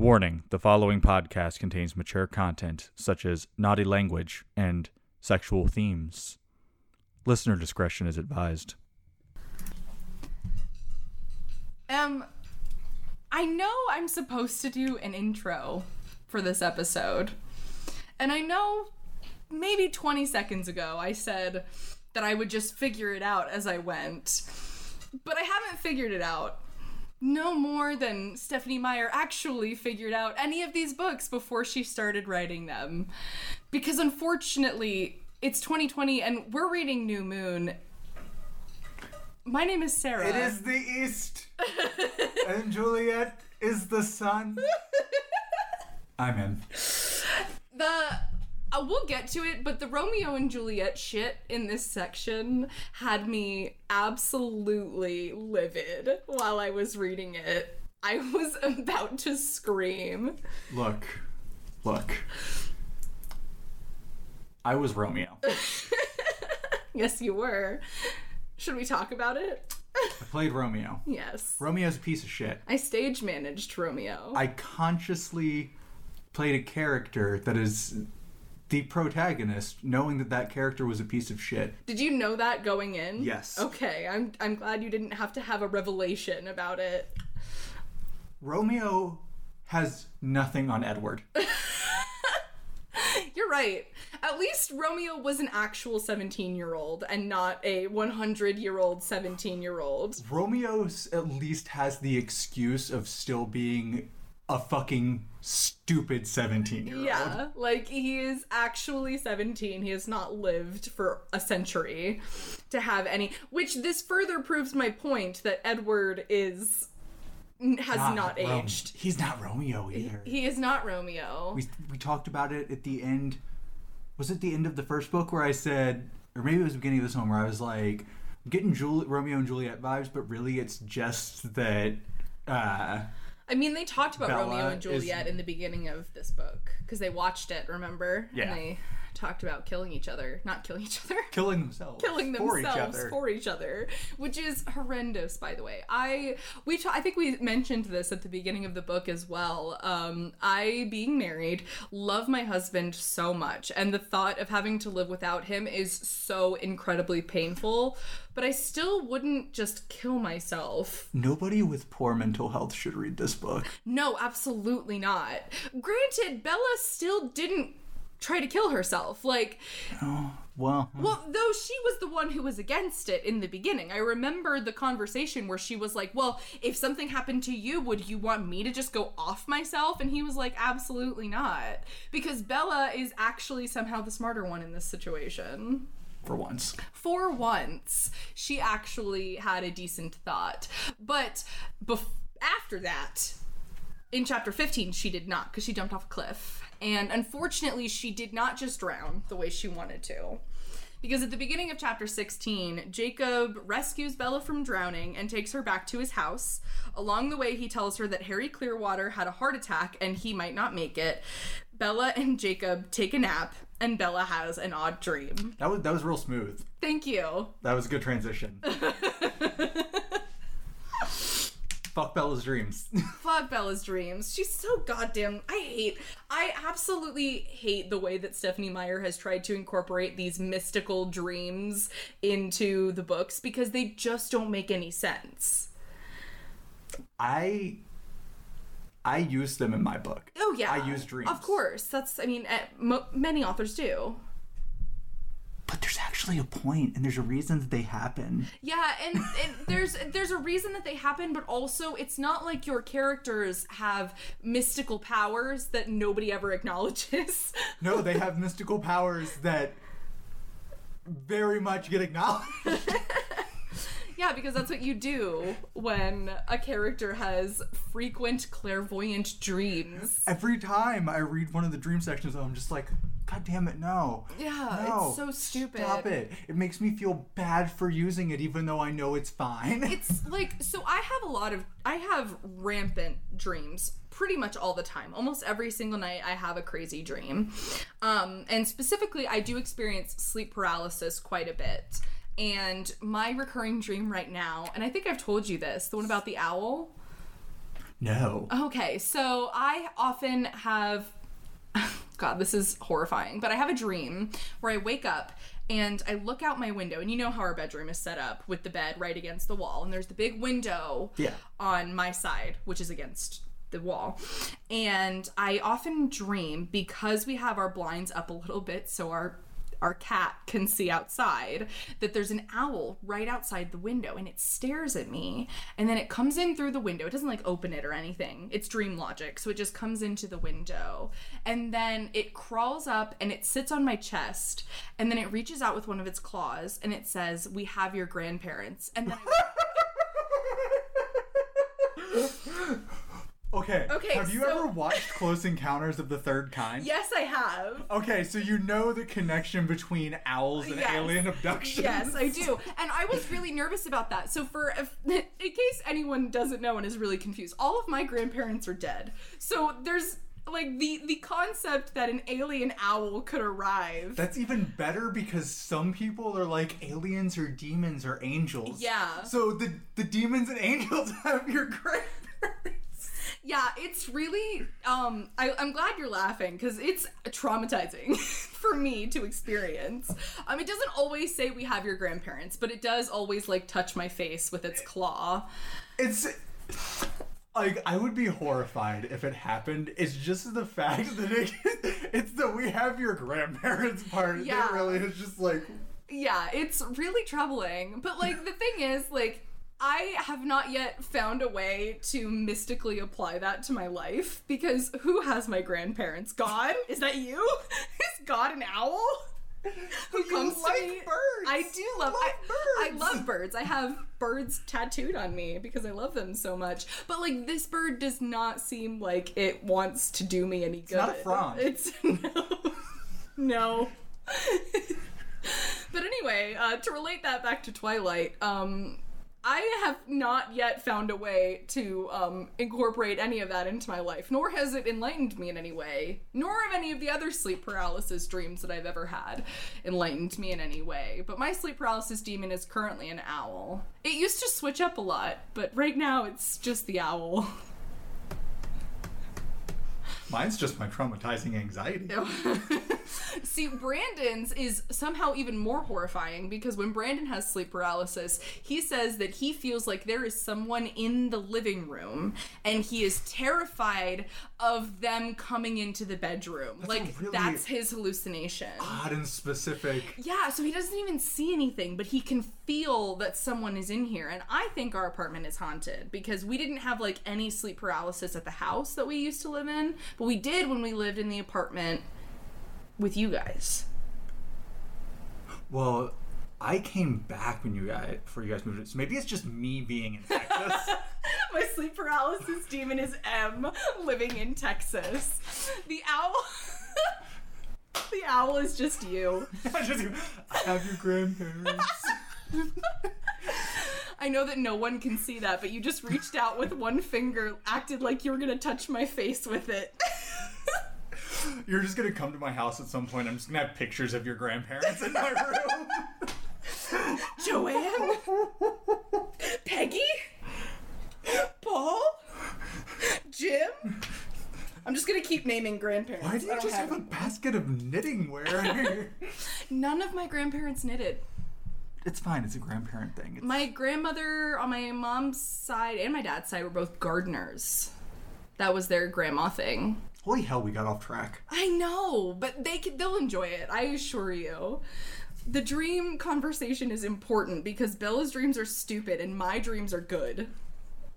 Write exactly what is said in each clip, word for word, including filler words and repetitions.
Warning, the following podcast contains mature content, such as naughty language and sexual themes. Listener discretion is advised. Um, I know I'm supposed to do an intro for this episode, and I know maybe twenty seconds ago I said that I would just figure it out as I went, but I haven't figured it out. No more than Stephenie Meyer actually figured out any of these books before she started writing them. Because unfortunately, it's twenty twenty and we're reading New Moon. My name is Sarah. It is the East. And Juliet is the sun. I'm in. The... Uh, we'll get to it, but the Romeo and Juliet shit in this section had me absolutely livid while I was reading it. I was about to scream. Look, look. I was Romeo. Yes, you were. Should we talk about it? I played Romeo. Yes. Romeo's a piece of shit. I stage managed Romeo. I consciously played a character that is... the protagonist, knowing that that character was a piece of shit. Did you know that going in? Yes. Okay, I'm I'm glad you didn't have to have a revelation about it. Romeo has nothing on Edward. You're right. At least Romeo was an actual seventeen-year-old and not a one hundred-year-old seventeen-year-old. Romeo at least has the excuse of still being... a fucking stupid seventeen-year-old. Yeah, like, he is actually seventeen. He has not lived for a century to have any... Which, this further proves my point that Edward is... has not, not aged. Rome. He's not Romeo, either. He, he is not Romeo. We we talked about it at the end... Was it the end of the first book where I said... Or maybe it was the beginning of this one where I was like... I'm getting Jul- Romeo and Juliet vibes, but really it's just that... Uh, I mean, they talked about Bella Romeo and Juliet is... in the beginning of this book. Because they watched it, remember? Yeah. And they talked about killing each other. Not killing each other. Killing themselves. Killing themselves for each other. For each other. Which is horrendous, by the way. I we ta- I think we mentioned this at the beginning of the book as well. Um, I, being married, love my husband so much. And the thought of having to live without him is so incredibly painful. But I still wouldn't just kill myself. Nobody with poor mental health should read this book. No, absolutely not. Granted, Bella still didn't try to kill herself. Like... Oh. Well, well, though she was the one who was against it in the beginning. I remember the conversation where she was like, well, if something happened to you, would you want me to just go off myself? And he was like, absolutely not. Because Bella is actually somehow the smarter one in this situation. For once. For once. She actually had a decent thought. But bef- after that, in chapter fifteen, she did not, because she jumped off a cliff. And unfortunately, she did not just drown the way she wanted to. Because at the beginning of chapter sixteen, Jacob rescues Bella from drowning and takes her back to his house. Along the way, he tells her that Harry Clearwater had a heart attack and he might not make it. Bella and Jacob take a nap, and Bella has an odd dream. That was that was real smooth. Thank you. That was a good transition. Fuck Bella's dreams. Fuck Bella's dreams. She's so goddamn... I hate... I absolutely hate the way that Stephenie Meyer has tried to incorporate these mystical dreams into the books because they just don't make any sense. I... I use them in my book. Oh, yeah. I use dreams. Of course. That's... I mean, mo- many authors do. But there's actually a point, and there's a reason that they happen. Yeah, and, and there's there's a reason that they happen, but also it's not like your characters have mystical powers that nobody ever acknowledges. No, they have mystical powers that very much get acknowledged. Yeah, because that's what you do when a character has frequent clairvoyant dreams. Every time I read one of the dream sections, I'm just like, God damn it, no. Yeah, no, it's so stupid. Stop it. It makes me feel bad for using it, even though I know it's fine. It's like, so I have a lot of, I have rampant dreams pretty much all the time. Almost every single night I have a crazy dream. Um, and specifically, I do experience sleep paralysis quite a bit. And my recurring dream right now, and I think I've told you this, the one about the owl. No. Okay, so I often have... God, this is horrifying. But I have a dream where I wake up and I look out my window. And you know how our bedroom is set up with the bed right against the wall. And there's the big window yeah. on my side, which is against the wall. And I often dream, because we have our blinds up a little bit so our our cat can see outside, that there's an owl right outside the window and it stares at me and then it comes in through the window. It doesn't like open it or anything. It's dream logic. So it just comes into the window and then it crawls up and it sits on my chest and then it reaches out with one of its claws and it says, "We have your grandparents." And then I... Okay. okay, have you so... ever watched Close Encounters of the Third Kind? Yes, I have. Okay, so you know the connection between owls and yes. alien abductions. Yes, I do. And I was really nervous about that. So for, if, in case anyone doesn't know and is really confused, all of my grandparents are dead. So there's, like, the, the concept that an alien owl could arrive. That's even better because some people are like, aliens or demons or angels. Yeah. So the, the demons and angels have your grandparents. Yeah, it's really, um, I, I'm glad you're laughing, because it's traumatizing for me to experience. Um, it doesn't always say "we have your grandparents," but it does always, like, touch my face with its claw. It's, like, I would be horrified if it happened. It's just the fact that it, it's the "we have your grandparents" part. Yeah. It really is just, like... Yeah, it's really troubling. But, like, the thing is, like... I have not yet found a way to mystically apply that to my life, because who has my grandparents? God? Is that you? Is God an owl? Who comes you like to me? Birds. I do love, love I, birds. I love birds. I have birds tattooed on me because I love them so much. But, like, this bird does not seem like it wants to do me any good. It's not a frog. It's no. no. But anyway, uh, to relate that back to Twilight, um, I have not yet found a way to um, incorporate any of that into my life, nor has it enlightened me in any way, nor have any of the other sleep paralysis dreams that I've ever had enlightened me in any way. But my sleep paralysis demon is currently an owl. It used to switch up a lot, but right now it's just the owl. Mine's just my traumatizing anxiety. See, Brandon's is somehow even more horrifying, because when Brandon has sleep paralysis, he says that he feels like there is someone in the living room and he is terrified of them coming into the bedroom. That's like, really that's his hallucination. Odd and specific. Yeah, so he doesn't even see anything, but he can feel that someone is in here. And I think our apartment is haunted because we didn't have, like, any sleep paralysis at the house that we used to live in. But we did when we lived in the apartment with you guys. Well, I came back when you guys, before you guys moved in, so maybe it's just me being in Texas. My sleep paralysis demon is M, living in Texas. The owl... the owl is just you. Just, I have your grandparents. I know that no one can see that, but you just reached out with one finger, acted like you were going to touch my face with it. You're just gonna come to my house at some point. I'm just gonna have pictures of your grandparents in my room. Joanne? Peggy? Paul? Jim? I'm just gonna keep naming grandparents. Why do you just have, have a basket of knitting wear? None of my grandparents knitted. It's fine. It's a grandparent thing. It's... My grandmother on my mom's side and my dad's side were both gardeners. That was their grandma thing. Holy hell, we got off track. I know, but they can, they'll enjoy it, I assure you. The dream conversation is important because Bella's dreams are stupid and my dreams are good.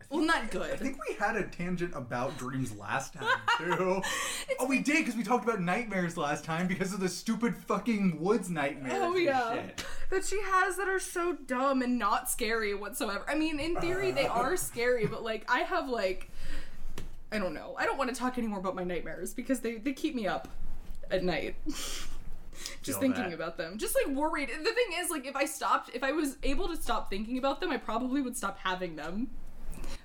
Well, not good. I think we had a tangent about dreams last time, too. Oh, we did, because we talked about nightmares last time because of the stupid fucking woods nightmares. Oh, yeah. And shit. That she has that are so dumb and not scary whatsoever. I mean, in theory, uh. they are scary, but, like, I have, like... I don't know. I don't want to talk anymore about my nightmares because they, they keep me up at night. Just thinking that. About them. Just, like, worried. The thing is, like, if I stopped, if I was able to stop thinking about them, I probably would stop having them.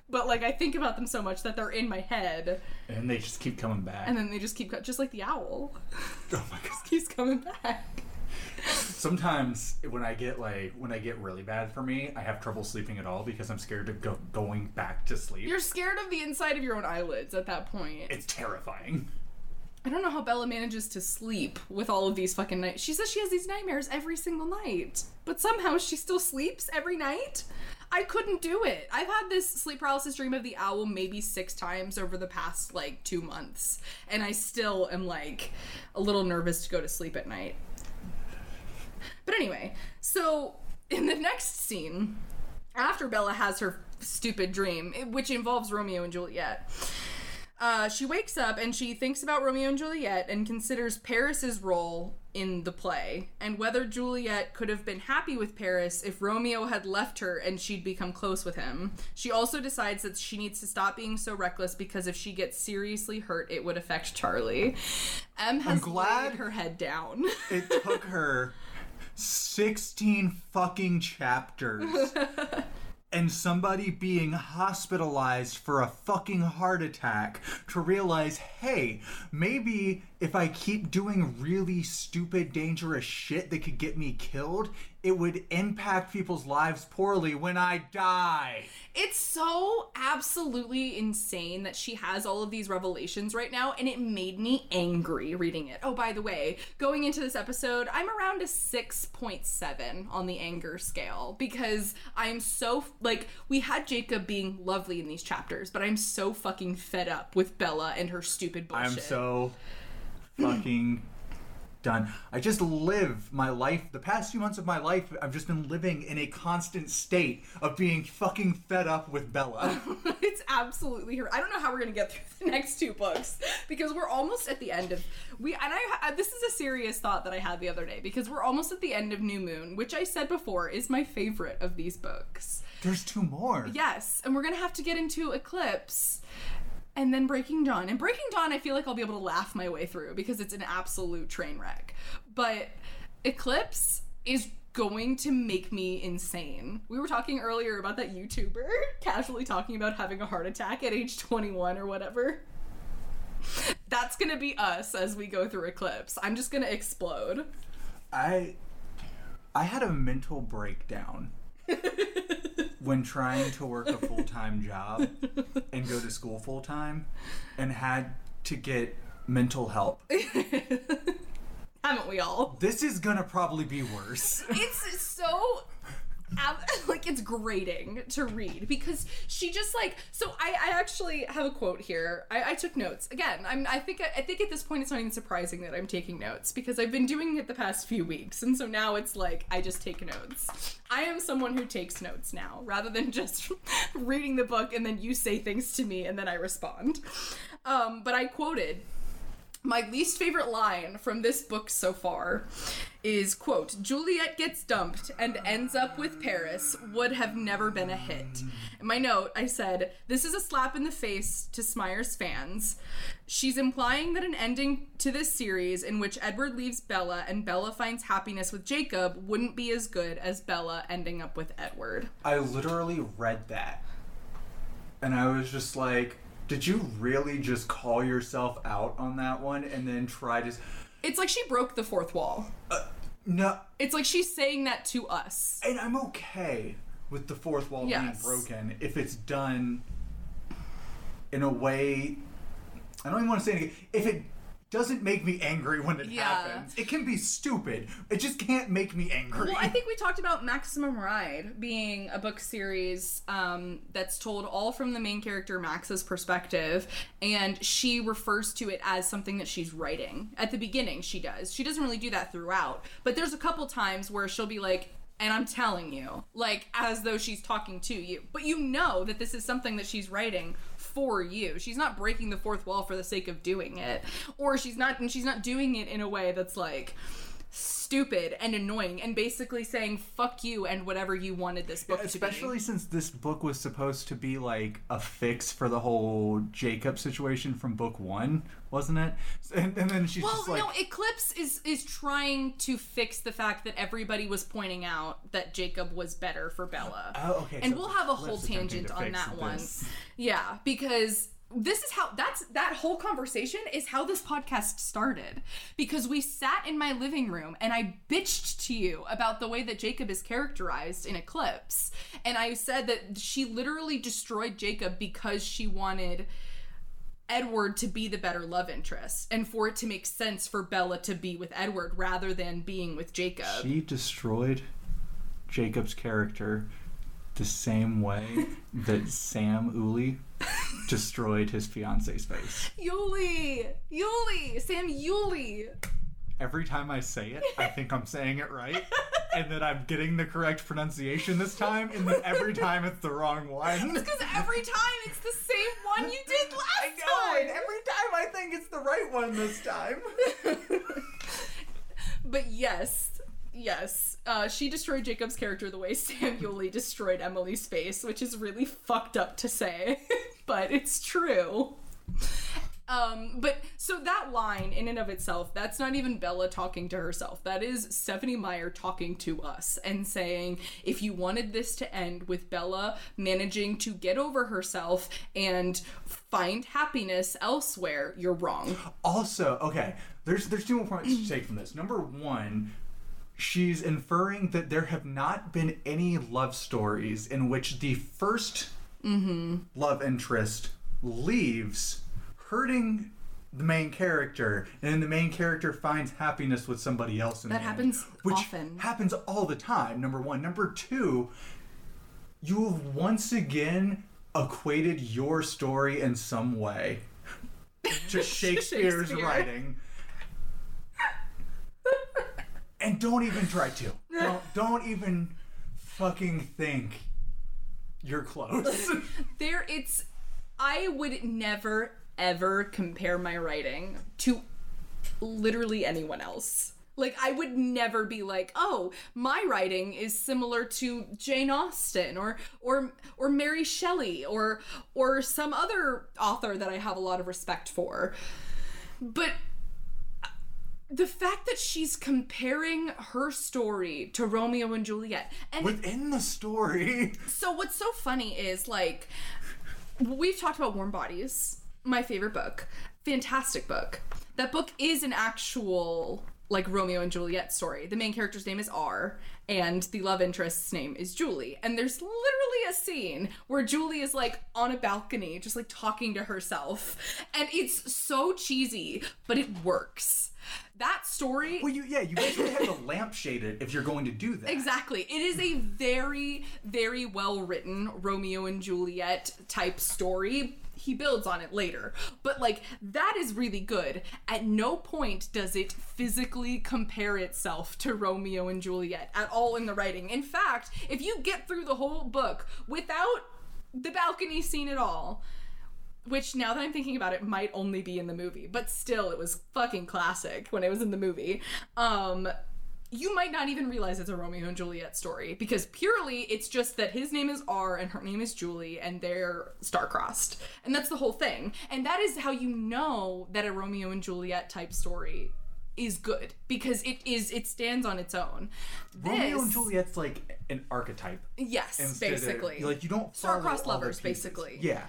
But, like, I think about them so much that they're in my head. And they just keep coming back. And then they just keep, just like the owl. Oh my God. Just keeps coming back. Sometimes when I get like when I get really bad for me, I have trouble sleeping at all because I'm scared of go- going back to sleep. You're scared of the inside of your own eyelids at that point. It's terrifying. I don't know how Bella manages to sleep with all of these fucking nights. She says she has these nightmares every single night, but somehow she still sleeps every night? I couldn't do it. I've had this sleep paralysis dream of the owl maybe six times over the past, like, two months. And I still am, like, a little nervous to go to sleep at night. But anyway, so in the next scene, after Bella has her stupid dream, which involves Romeo and Juliet, uh, she wakes up and she thinks about Romeo and Juliet and considers Paris's role in the play, and whether Juliet could have been happy with Paris if Romeo had left her and she'd become close with him. She also decides that she needs to stop being so reckless because if she gets seriously hurt, it would affect Charlie. Em has laid her head down. It took her sixteen fucking chapters and somebody being hospitalized for a fucking heart attack to realize, hey, maybe if I keep doing really stupid, dangerous shit that could get me killed, it would impact people's lives poorly when I die. It's so absolutely insane that she has all of these revelations right now, and it made me angry reading it. Oh, by the way, going into this episode, I'm around a six point seven on the anger scale because I'm so, like, we had Jacob being lovely in these chapters, but I'm so fucking fed up with Bella and her stupid bullshit. I'm so fucking done. I just live my life. The past few months of my life, I've just been living in a constant state of being fucking fed up with Bella. It's absolutely her. I don't know how we're gonna get through the next two books because we're almost at the end of we. And I, this is a serious thought that I had the other day because we're almost at the end of New Moon, which I said before is my favorite of these books. There's two more. Yes, and we're gonna have to get into Eclipse. And then Breaking Dawn. And Breaking Dawn, I feel like I'll be able to laugh my way through because it's an absolute train wreck. But Eclipse is going to make me insane. We were talking earlier about that YouTuber casually talking about having a heart attack at age twenty-one or whatever. That's going to be us as we go through Eclipse. I'm just going to explode. I I had a mental breakdown when trying to work a full-time job and go to school full-time and had to get mental help. Haven't we all? This is gonna probably be worse. It's so... like, it's grating to read because she just, like, so I, I actually have a quote here. I, I took notes. Again, I'm, I think I think at this point it's not even surprising that I'm taking notes because I've been doing it the past few weeks, and so now it's like, I just take notes. I am someone who takes notes now, rather than just reading the book and then you say things to me and then I respond. Um, but I quoted, my least favorite line from this book so far is, quote, Juliet gets dumped and ends up with Paris, would have never been a hit. In my note, I said, this is a slap in the face to Smeyer's fans. She's implying that an ending to this series in which Edward leaves Bella and Bella finds happiness with Jacob wouldn't be as good as Bella ending up with Edward. I literally read that. And I was just like... did you really just call yourself out on that one and then try to... It's like she broke the fourth wall. Uh, no. It's like she's saying that to us. And I'm okay with the fourth wall yes. being broken if it's done in a way... I don't even want to say anything. If it doesn't make me angry when it yeah. happens. It can be stupid. It just can't make me angry. Well, I think we talked about Maximum Ride being a book series um, that's told all from the main character Max's perspective, and she refers to it as something that she's writing. At the beginning, she does. She doesn't really do that throughout, but there's a couple times where she'll be like, and I'm telling you, like, as though she's talking to you. But you know that this is something that she's writing for you. She's not breaking the fourth wall for the sake of doing it. Or she's not, and she's not doing it in a way that's, like, stupid and annoying and basically saying, fuck you and whatever you wanted this book yeah, to be. Especially since this book was supposed to be, like, a fix for the whole Jacob situation from book one, wasn't it? And, and then she's well, just like... Well, no, Eclipse is, is trying to fix the fact that everybody was pointing out that Jacob was better for Bella. Oh, okay. And so we'll have a whole tangent on that one. This. Yeah, because This is how, that's, that whole conversation is how this podcast started. Because we sat in my living room and I bitched to you about the way that Jacob is characterized in Eclipse. And I said that she literally destroyed Jacob because she wanted Edward to be the better love interest and for it to make sense for Bella to be with Edward rather than being with Jacob. She destroyed Jacob's character the same way that Sam Uley destroyed his fiance's face. Uley! Uley! Sam Uley! Every time I say it, I think I'm saying it right, and that I'm getting the correct pronunciation this time, and that every time it's the wrong one. It's because every time it's the same one you did last I know, time! And every time I think it's the right one this time. But yes, yes. Uh, she destroyed Jacob's character the way Sam Uley destroyed Emily's face, which is really fucked up to say, but it's true. Um, but so that line in and of itself, that's not even Bella talking to herself. That is Stephenie Meyer talking to us and saying, if you wanted this to end with Bella managing to get over herself and find happiness elsewhere, you're wrong. Also, okay, there's, there's two more points to take from this. Number one, she's inferring that there have not been any love stories in which the first mm-hmm. love interest leaves hurting the main character, and then the main character finds happiness with somebody else in the end. That happens often. Which happens all the time, number one. Number two, you have once again equated your story in some way to Shakespeare's Shakespeare. writing. And don't even try to. Don't, don't even fucking think you're close. There, it's... I would never... ever compare my writing to literally anyone else. Like, I would never be like, oh, my writing is similar to Jane Austen or or or Mary Shelley or or some other author that I have a lot of respect for. But the fact that she's comparing her story to Romeo and Juliet and within the story. So what's so funny is, like, we've talked about Warm Bodies. My favorite book. Fantastic book. That book is an actual, like, Romeo and Juliet story. The main character's name is R, and the love interest's name is Julie. And there's literally a scene where Julie is, like, on a balcony, just, like, talking to herself. And it's so cheesy, but it works. That story... Well, you, yeah, you basically have to lampshade it if you're going to do that. Exactly. It is a very, very well-written Romeo and Juliet type story. He builds on it later. But, like, that is really good. At no point does it physically compare itself to Romeo and Juliet at all in the writing. In fact, if you get through the whole book without the balcony scene at all, which, now that I'm thinking about it, might only be in the movie, but still, it was fucking classic when it was in the movie, um... you might not even realize it's a Romeo and Juliet story, because purely it's just that his name is R and her name is Julie and they're star-crossed. And that's the whole thing. And that is how you know that a Romeo and Juliet type story is good, because it is, it stands on its own. This, Romeo and Juliet's like an archetype. Yes, basically. Of, like, you don't follow star-crossed lovers, basically. Yeah.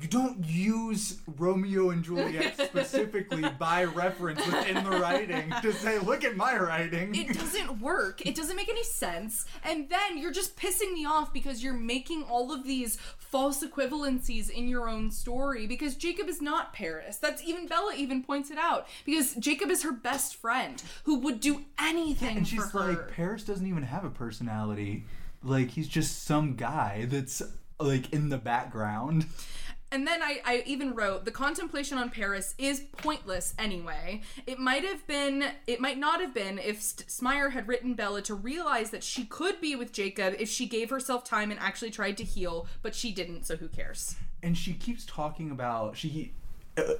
You don't use Romeo and Juliet specifically by reference within the writing to say, look at my writing. It doesn't work. It doesn't make any sense. And then you're just pissing me off because you're making all of these false equivalencies in your own story, because Jacob is not Paris. That's even, Bella even points it out, because Jacob is her best friend who would do anything yeah, and for she's her. Like, Paris doesn't even have a personality. Like, he's just some guy that's, like, in the background. And then I, I even wrote, the contemplation on Paris is pointless anyway. It might have been, it might not have been if St- Meyer had written Bella to realize that she could be with Jacob if she gave herself time and actually tried to heal, but she didn't, so who cares? And she keeps talking about, she, uh,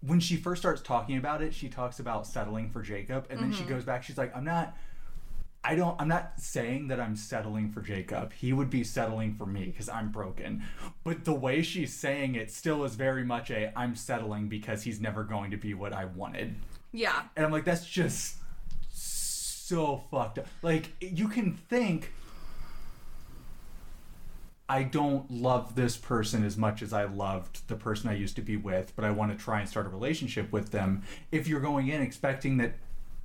when she first starts talking about it, she talks about settling for Jacob, and mm-hmm. then she goes back, she's like, I'm not... I don't, I'm not saying that I'm settling for Jacob. He would be settling for me because I'm broken. But the way she's saying it still is very much a, I'm settling because he's never going to be what I wanted. Yeah. And I'm like, that's just so fucked up. Like, you can think I don't love this person as much as I loved the person I used to be with, but I want to try and start a relationship with them, if you're going in expecting that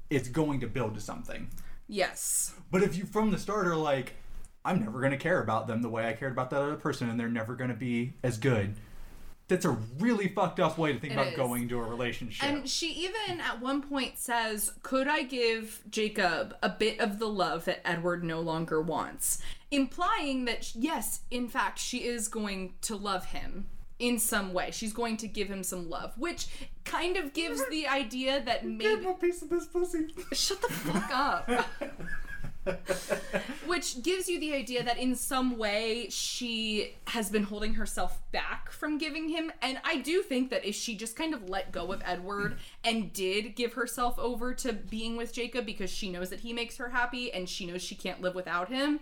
it's going to build to something. Yes. But if you from the start are like, I'm never going to care about them the way I cared about that other person, and they're never going to be as good, that's a really fucked up way to think it about is. Going to a relationship. And she even at one point says, could I give Jacob a bit of the love that Edward no longer wants? Implying that, yes, in fact, she is going to love him in some way. She's going to give him some love, which kind of gives the idea that maybe... Give him a piece of this pussy. Shut the fuck up. Which gives you the idea that in some way she has been holding herself back from giving him. And I do think that if she just kind of let go of Edward and did give herself over to being with Jacob because she knows that he makes her happy and she knows she can't live without him,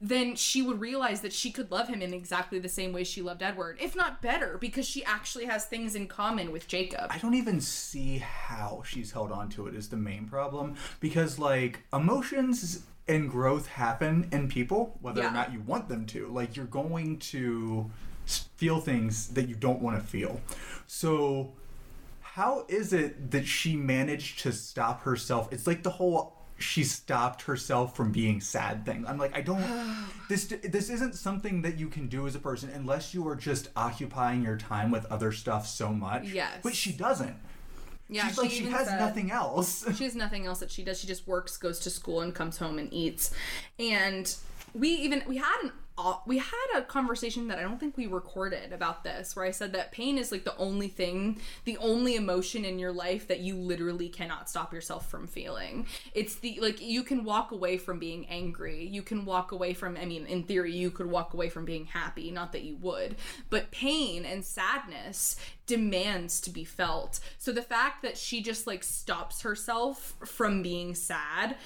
then she would realize that she could love him in exactly the same way she loved Edward, if not better, because she actually has things in common with Jacob. I don't even see how she's held on to it is the main problem, because like emotions and growth happen in people, whether yeah. or not you want them to. Like, you're going to feel things that you don't want to feel. So how is it that she managed to stop herself? It's like the whole she stopped herself from being sad thing. I'm like, I don't... this this isn't something that you can do as a person unless you are just occupying your time with other stuff so much. Yes. But she doesn't. Yeah, she's she like, she has said, nothing else. She has nothing else that she does. She just works, goes to school, and comes home and eats. And we even, we had an, we had a conversation that I don't think we recorded about this, where I said that pain is like the only thing, the only emotion in your life that you literally cannot stop yourself from feeling. It's the, like, you can walk away from being angry. You can walk away from, I mean, in theory, you could walk away from being happy. Not that you would. But pain and sadness demands to be felt. So the fact that she just, like, stops herself from being sad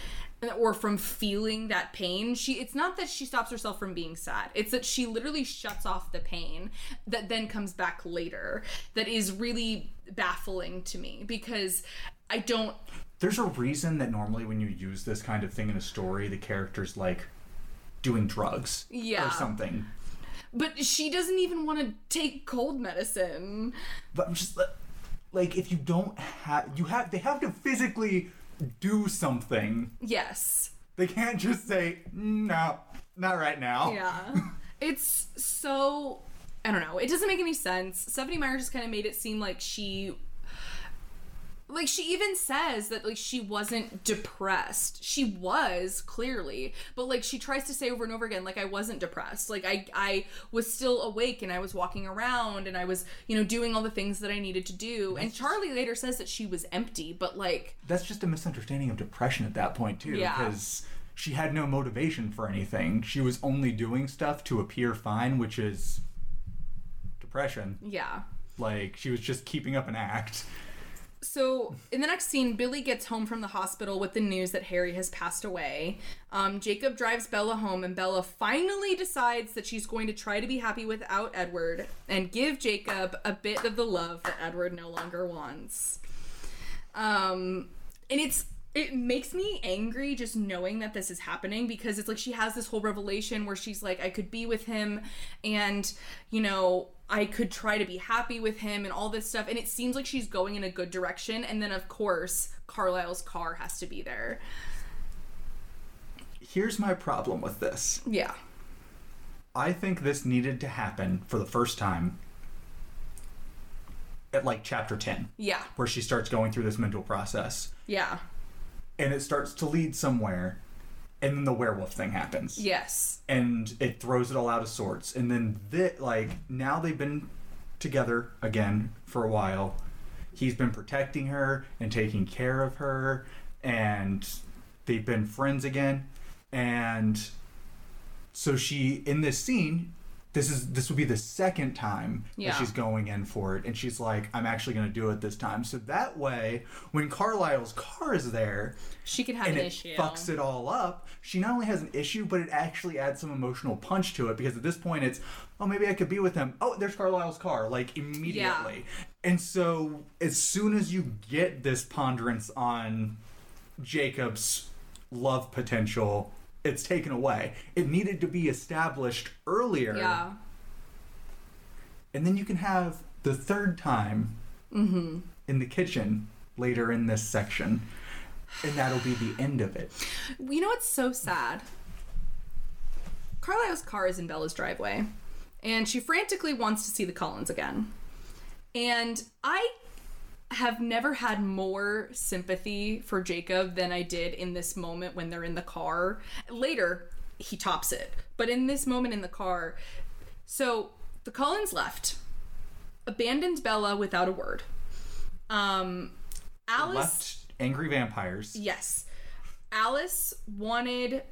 or from feeling that pain, she it's not that she stops herself from being sad, it's that she literally shuts off the pain that then comes back later. That is really baffling to me, because I don't... There's a reason that normally when you use this kind of thing in a story, the character's like doing drugs yeah. or something. But she doesn't even want to take cold medicine. But I'm just like, if you don't have... you have they have to physically do something. Yes. They can't just say, no, not right now. Yeah. It's so... I don't know. It doesn't make any sense. Stephenie Meyer just kind of made it seem like she... Like, she even says that, like, she wasn't depressed. She was, clearly. But, like, she tries to say over and over again, like, I wasn't depressed. Like, I, I was still awake, and I was walking around, and I was, you know, doing all the things that I needed to do. That's and Charlie just... later says that she was empty, but, like... That's just a misunderstanding of depression at that point, too. Yeah. Because she had no motivation for anything. She was only doing stuff to appear fine, which is depression. Yeah. Like, she was just keeping up an act. So, in the next scene, Billy gets home from the hospital with the news that Harry has passed away. Um, Jacob drives Bella home, and Bella finally decides that she's going to try to be happy without Edward and give Jacob a bit of the love that Edward no longer wants. Um, and it's... It makes me angry just knowing that this is happening, because it's like she has this whole revelation where she's like, I could be with him and, you know, I could try to be happy with him and all this stuff. And it seems like she's going in a good direction. And then, of course, Carlisle's car has to be there. Here's my problem with this. Yeah. I think this needed to happen for the first time at, like, chapter ten. Yeah. Where she starts going through this mental process. Yeah. And it starts to lead somewhere, and then the werewolf thing happens. Yes. And it throws it all out of sorts. And then, th- like, now they've been together again for a while. He's been protecting her and taking care of her, and they've been friends again. And so she, in this scene, this is this would be the second time yeah. that she's going in for it. And she's like, I'm actually going to do it this time. So that way, when Carlisle's car is there... She could have an issue. And it fucks it all up. She not only has an issue, but it actually adds some emotional punch to it. Because at this point, it's, oh, maybe I could be with him. Oh, there's Carlisle's car. Like, immediately. Yeah. And so, as soon as you get this ponderance on Jacob's love potential... it's taken away. It needed to be established earlier. Yeah. And then you can have the third time mm-hmm. in the kitchen later in this section. And that'll be the end of it. You know what's so sad? Carlisle's car is in Bella's driveway. And she frantically wants to see the Collins again. And I have never had more sympathy for Jacob than I did in this moment when they're in the car. Later, he tops it. But in this moment in the car, so the Collins left, abandoned Bella without a word. Um, Alice... Left angry vampires. Yes. Alice wanted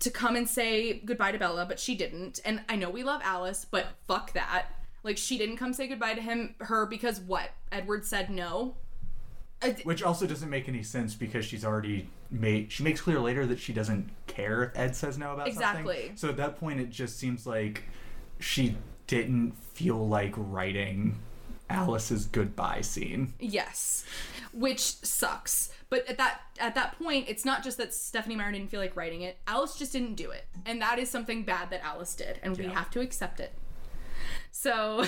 to come and say goodbye to Bella, but she didn't. And I know we love Alice, but fuck that. Like, she didn't come say goodbye to him, her, because what? Edward said no? Which also doesn't make any sense, because she's already made... She makes clear later that she doesn't care if Ed says no about exactly. something. Exactly. So at that point, it just seems like she didn't feel like writing Alice's goodbye scene. Yes. Which sucks. But at that at that point, it's not just that Stephenie Meyer didn't feel like writing it. Alice just didn't do it. And that is something bad that Alice did. And yeah. we have to accept it. So,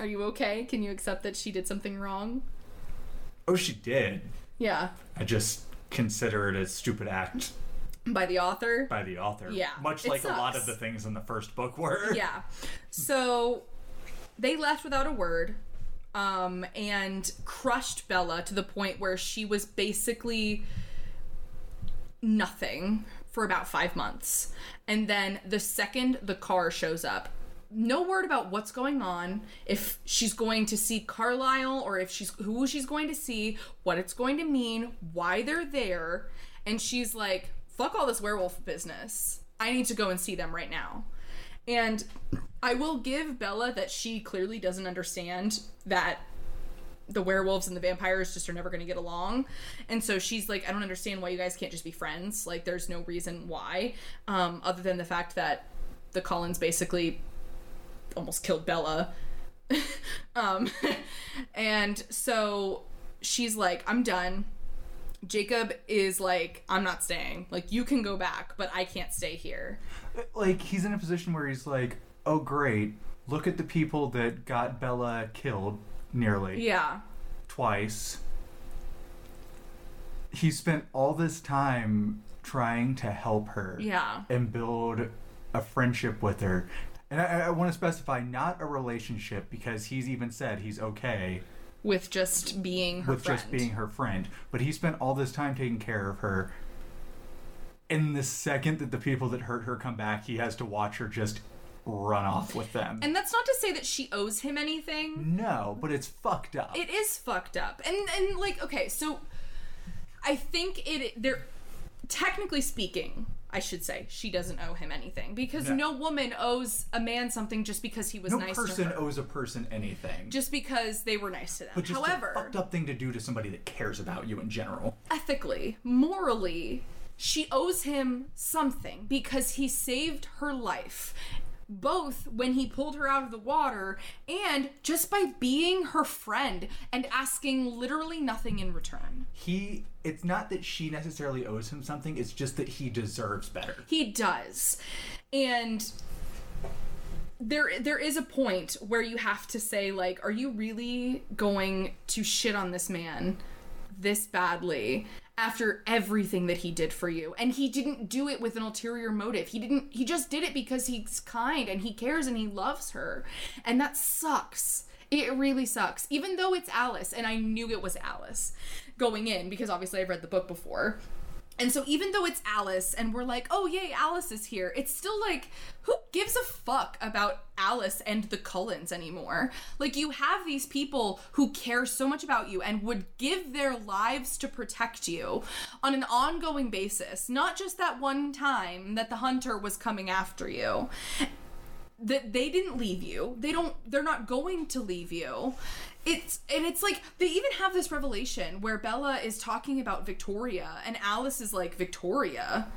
are you okay? Can you accept that she did something wrong? Oh, she did. Yeah. I just consider it a stupid act. By the author? By the author. Yeah. Much like a lot of the things in the first book were. Yeah. So, they left without a word. Um, and crushed Bella to the point where she was basically nothing for about five months. And then the second the car shows up, no word about what's going on, if she's going to see Carlisle or if she's who she's going to see, what it's going to mean, why they're there. And she's like, fuck all this werewolf business. I need to go and see them right now. And I will give Bella that she clearly doesn't understand that the werewolves and the vampires just are never going to get along. And so she's like, I don't understand why you guys can't just be friends. Like, there's no reason why. Um, other than the fact that the Collins basically almost killed Bella. um, and so she's like, I'm done. Jacob is like, I'm not staying. Like, you can go back, but I can't stay here. Like, he's in a position where he's like, oh, great. Look at the people that got Bella killed nearly. Yeah. Twice. He spent all this time trying to help her. Yeah. And build a friendship with her. And I, I want to specify, not a relationship, because he's even said he's okay with just being her with friend. With just being her friend. But he spent all this time taking care of her. And the second that the people that hurt her come back, he has to watch her just run off with them. And that's not to say that she owes him anything. No, but it's fucked up. It is fucked up. And, and like, okay, so I think it... there, technically speaking, I should say, she doesn't owe him anything. Because no, no woman owes a man something just because he was no nice to her. No person owes a person anything. Just because they were nice to them. But just however, a fucked up thing to do to somebody that cares about you in general. Ethically, morally, she owes him something because he saved her life. Both when he pulled her out of the water and just by being her friend and asking literally nothing in return. He, it's not that she necessarily owes him something, it's just that he deserves better. He does. And there, there is a point where you have to say, like, are you really going to shit on this man this badly? After everything that he did for you. And he didn't do it with an ulterior motive. He didn't, he just did it because he's kind and he cares and he loves her. And that sucks. It really sucks. Even though it's Alice, and I knew it was Alice going in, because obviously I've read the book before. And so even though it's Alice and we're like, oh yay, Alice is here, it's still like, who gives a fuck about Alice and the Cullens anymore? Like, you have these people who care so much about you and would give their lives to protect you on an ongoing basis, not just that one time that the hunter was coming after you. That they didn't leave you. They don't, they're not going to leave you. It's, and it's like, they even have this revelation where Bella is talking about Victoria and Alice is like, Victoria?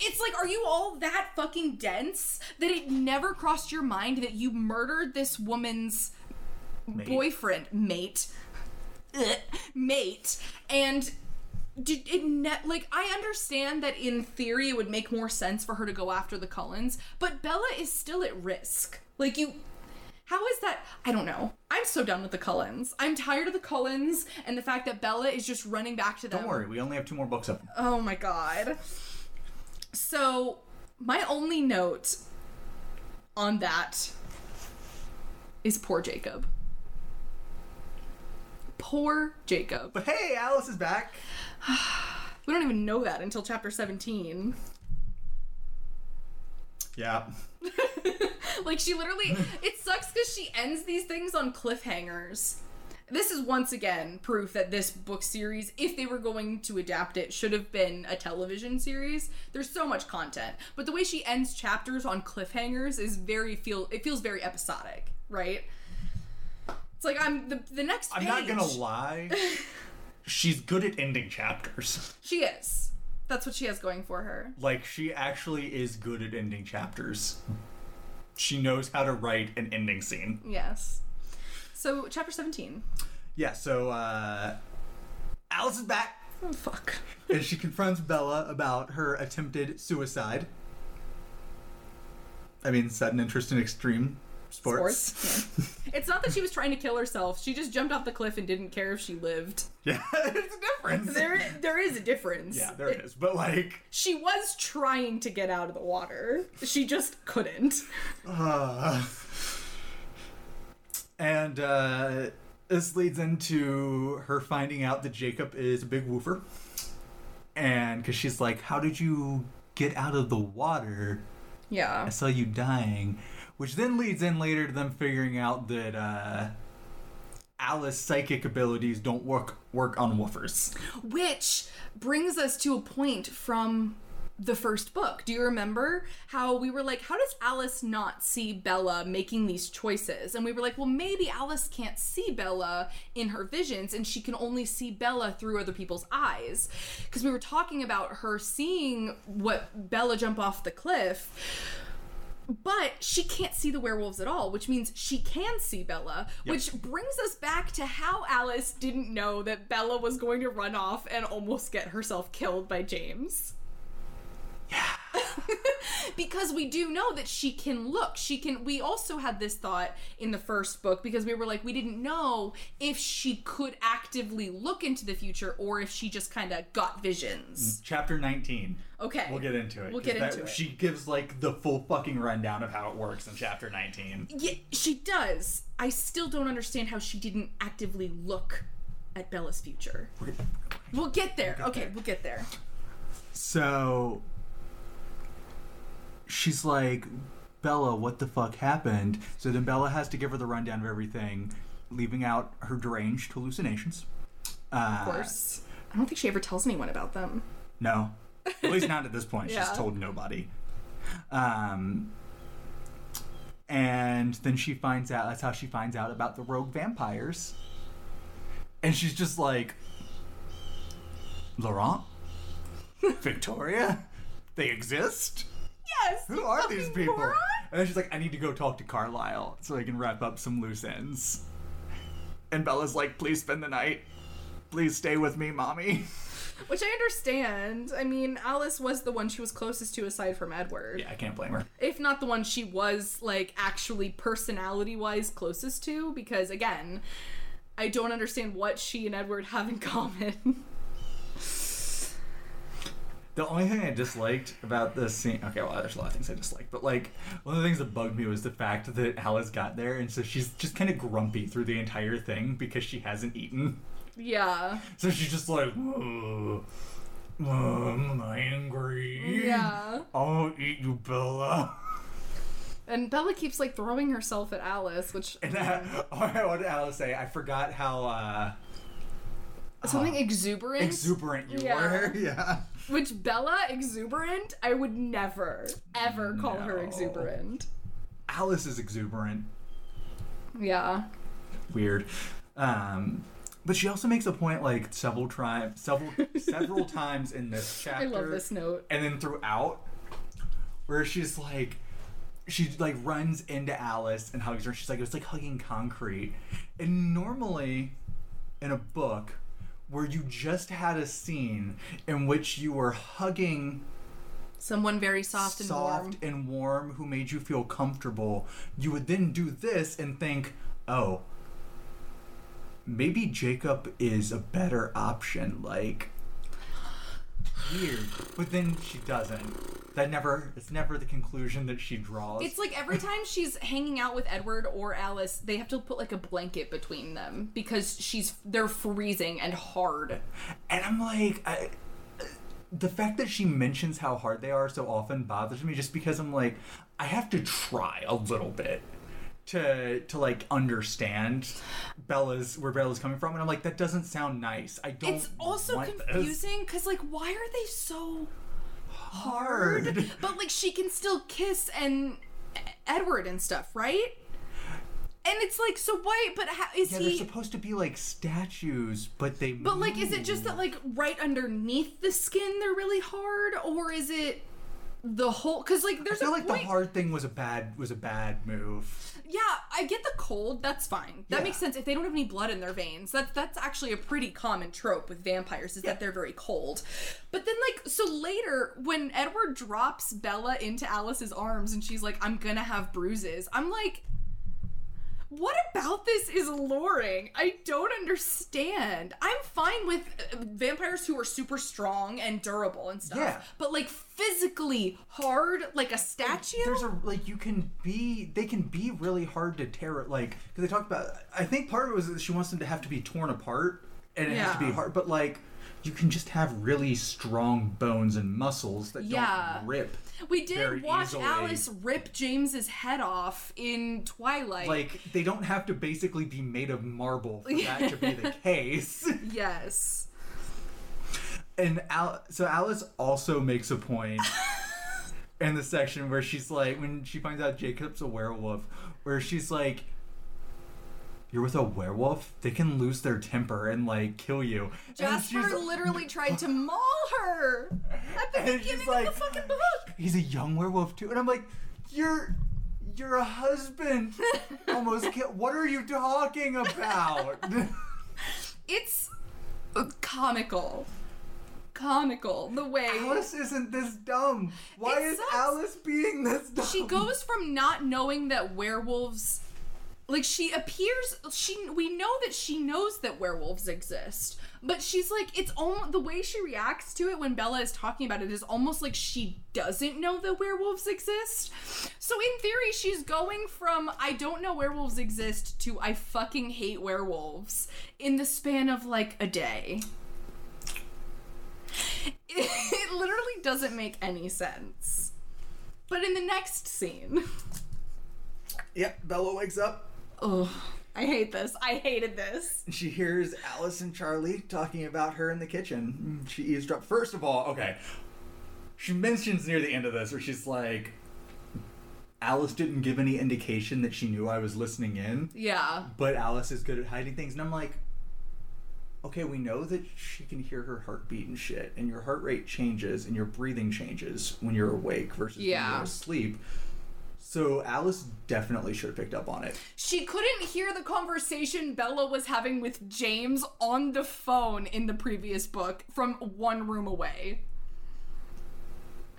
It's like, are you all that fucking dense that it never crossed your mind that you murdered this woman's mate. boyfriend, mate, mate, and did it ne- like I understand that in theory it would make more sense for her to go after the Cullens, but Bella is still at risk. Like you How is that? I don't know. I'm so done with the Cullens. I'm tired of the Cullens and the fact that Bella is just running back to them. Don't worry, we only have two more books up. Oh my god. So, my only note on that is poor Jacob. Poor Jacob. But hey, Alice is back. We don't even know that until chapter seventeen. Yeah. Like, she literally... It sucks because she ends these things on cliffhangers. This is, once again, proof that this book series, if they were going to adapt it, should have been a television series. There's so much content. But the way she ends chapters on cliffhangers is very... feel. It feels very episodic, right? It's like, I'm... The, the next page... I'm not gonna lie. She's good at ending chapters. She is. That's what she has going for her. Like, she actually is good at ending chapters. She knows how to write an ending scene. Yes. So, chapter seventeen. Yeah, so, uh... Alice is back! Oh, fuck. And she confronts Bella about her attempted suicide. I mean, sudden interest in extreme sports. Sports, yeah. It's not that she was trying to kill herself. She just jumped off the cliff and didn't care if she lived. Yeah, there's a difference. There, there is a difference. Yeah, there it, it is. But, like... She was trying to get out of the water. She just couldn't. Uh, and uh, this leads into her finding out that Jacob is a big woofer. And because she's like, how did you get out of the water? Yeah. I saw you dying. Which then leads in later to them figuring out that uh, Alice's psychic abilities don't work work on woofers. Which brings us to a point from the first book. Do you remember how we were like, how does Alice not see Bella making these choices? And we were like, well, maybe Alice can't see Bella in her visions and she can only see Bella through other people's eyes. Because we were talking about her seeing what Bella jump off the cliff. But she can't see the werewolves at all, which means she can see Bella, yep. Which brings us back to how Alice didn't know that Bella was going to run off and almost get herself killed by James. Yeah. Because we do know that she can look. She can. We also had this thought in the first book because we were like, we didn't know if she could actively look into the future or if she just kind of got visions. Chapter nineteen. Okay. We'll get into it. We'll get into that, it. She gives, like, the full fucking rundown of how it works in chapter nineteen. Yeah, she does. I still don't understand how she didn't actively look at Bella's future. We're, we'll get there. We'll get okay, there. We'll get there. So... She's like, Bella, what the fuck happened? So then Bella has to give her the rundown of everything, leaving out her deranged hallucinations. Uh, of course. I don't think she ever tells anyone about them. No. At least not at this point. Yeah. She's told nobody. Um, and then she finds out, that's how she finds out about the rogue vampires. And she's just like, Laurent? Victoria? They exist? Yes, who are these people? Moron? And then she's like, I need to go talk to Carlisle so I can wrap up some loose ends. And Bella's like, please spend the night. Please stay with me, mommy. Which I understand. I mean, Alice was the one she was closest to aside from Edward. Yeah, I can't blame her. If not the one she was, like, actually personality-wise closest to. Because, again, I don't understand what she and Edward have in common. The only thing I disliked about this scene... Okay, well, there's a lot of things I disliked, but, like, one of the things that bugged me was the fact that Alice got there, and so she's just kind of grumpy through the entire thing because she hasn't eaten. Yeah. So she's just like, oh, oh, I'm angry. Yeah. I'll eat you, Bella. And Bella keeps, like, throwing herself at Alice, which... And I, I wanted Alice to say, I forgot how, uh... Something uh, exuberant? Exuberant you yeah. were, yeah. Which Bella, exuberant, I would never, ever call no. her exuberant. Alice is exuberant. Yeah. Weird. Um, but she also makes a point, like, several tri- several, several times in this chapter. I love this note. And then throughout, where she's like, she, like, runs into Alice and hugs her. She's like, it's like hugging concrete. And normally, in a book... where you just had a scene in which you were hugging someone very soft and warm. Soft and warm who made you feel comfortable. You would then do this and think, oh, maybe Jacob is a better option. Like, weird. But then she doesn't. That never, it's never the conclusion that she draws. It's like every time she's hanging out with Edward or Alice, they have to put like a blanket between them because she's, they're freezing and hard. And I'm like, I, the fact that she mentions how hard they are so often bothers me just because I'm like, I have to try a little bit to to like understand Bella's where Bella's coming from, and I'm like, that doesn't sound nice. I don't. It's also want confusing because like, why are they so hard? hard? But like, she can still kiss and Edward and stuff, right? And it's like, so why, but how, is yeah, he... Yeah, they're supposed to be, like, statues, but they But, move. Like, is it just that, like, right underneath the skin they're really hard? Or is it the whole... Because, like, there's I feel a like point... the hard thing was a bad was a bad move. Yeah, I get the cold. That's fine. That yeah. makes sense. If they don't have any blood in their veins, that, that's actually a pretty common trope with vampires, is yeah. that they're very cold. But then, like, so later, when Edward drops Bella into Alice's arms and she's like, I'm gonna have bruises, I'm like... What about this is alluring? I don't understand. I'm fine with vampires who are super strong and durable and stuff. Yeah. But like physically hard, like a statue? There's a, like you can be, they can be really hard to tear it. Like, because they talked about, I think part of it was that she wants them to have to be torn apart and it yeah. has to be hard. But like, you can just have really strong bones and muscles that yeah. don't rip. We did watch easily. Alice rip James's head off in Twilight. Like, they don't have to basically be made of marble for that to be the case. Yes. And Al- so Alice also makes a point in the section where she's like, when she finds out Jacob's a werewolf, where she's like, you're with a werewolf? They can lose their temper and, like, kill you. Jasper literally tried to maul her at the and beginning like, of the fucking book. He's a young werewolf, too. And I'm like, you're, you're a husband. Almost killed. What are you talking about? It's comical. Comical the way Alice isn't this dumb. Why is Alice being this dumb? She goes from not knowing that werewolves... Like, she appears, she we know that she knows that werewolves exist, but she's like, it's almost, the way she reacts to it when Bella is talking about it is almost like she doesn't know that werewolves exist. So in theory, she's going from, I don't know werewolves exist, to I fucking hate werewolves in the span of, like, a day. It, it literally doesn't make any sense. But in the next scene... Yep, Bella wakes up. Oh, I hate this. I hated this. She hears Alice and Charlie talking about her in the kitchen. She eavesdrops. First of all, okay, she mentions near the end of this where she's like, Alice didn't give any indication that she knew I was listening in. Yeah. But Alice is good at hiding things. And I'm like, okay, we know that she can hear her heartbeat and shit. And your heart rate changes and your breathing changes when you're awake versus yeah. when you're asleep. So Alice definitely should have picked up on it. She couldn't hear the conversation Bella was having with James on the phone in the previous book from one room away.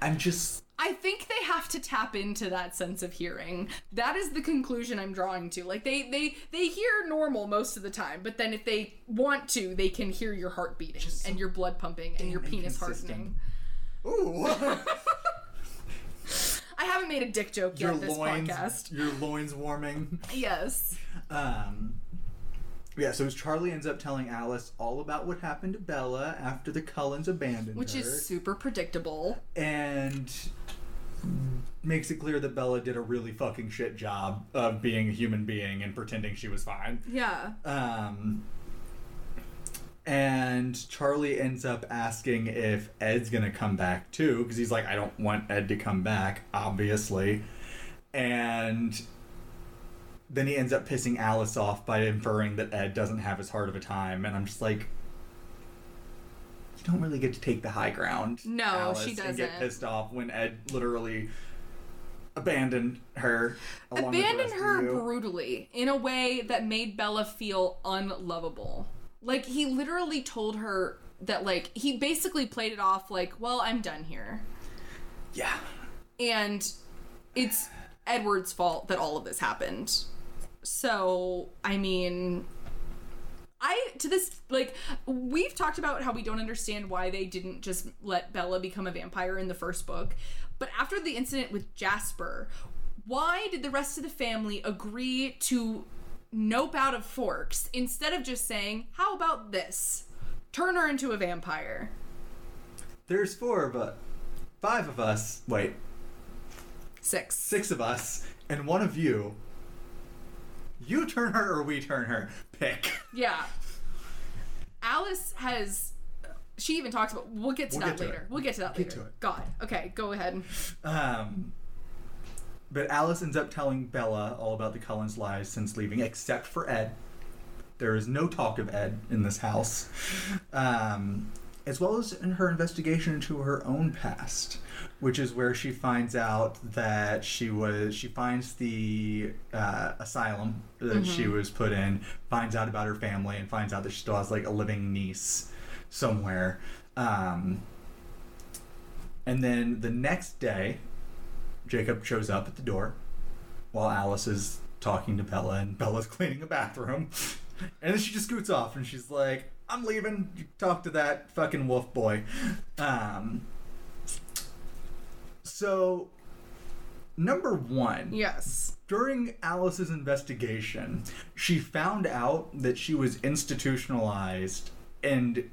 I'm just... I think they have to tap into that sense of hearing. That is the conclusion I'm drawing to. Like, they, they, they hear normal most of the time, but then if they want to, they can hear your heart beating just and your blood pumping and your penis hardening. Ooh. I haven't made a dick joke yet in this podcast. Your loins warming. Yes. Um, yeah, so Charlie ends up telling Alice all about what happened to Bella after the Cullens abandoned her. Which is super predictable. And makes it clear that Bella did a really fucking shit job of being a human being and pretending she was fine. Yeah. Um... And Charlie ends up asking if Ed's going to come back, too. Because he's like, I don't want Ed to come back, obviously. And then he ends up pissing Alice off by inferring that Ed doesn't have as hard of a time. And I'm just like, you don't really get to take the high ground. No, Alice, she doesn't. And get pissed off when Ed literally... Abandoned her. Abandoned her brutally in a way that made Bella feel unlovable. Like, he literally told her that, like, he basically played it off like, well, I'm done here. Yeah. And it's Edward's fault that all of this happened. So, I mean... I, to this, like, we've talked about how we don't understand why they didn't just let Bella become a vampire in the first book. But after the incident with Jasper, why did the rest of the family agree to nope out of Forks instead of just saying, how about this? Turn her into a vampire. There's four of us. Five of us. Wait. Six. Six of us. And one of you. You turn her or we turn her. Pick. Yeah. Alice has... She even talks about... We'll get to we'll that get to later. It. We'll get to that we'll later. Get to it. God. Okay, go ahead. Um, but Alice ends up telling Bella all about the Cullens' lives since leaving, except for Ed. There is no talk of Ed in this house. Um, as well as in her investigation into her own past, which is where she finds out that she was... She finds the uh, asylum that mm-hmm. she was put in, finds out about her family, and finds out that she still has, like, a living niece somewhere. Um, and then the next day, Jacob shows up at the door while Alice is talking to Bella, and Bella's cleaning a bathroom. And then she just scoots off, and she's like, I'm leaving. You talk to that fucking wolf boy. Um, so, number one. Yes. During Alice's investigation, she found out that she was institutionalized and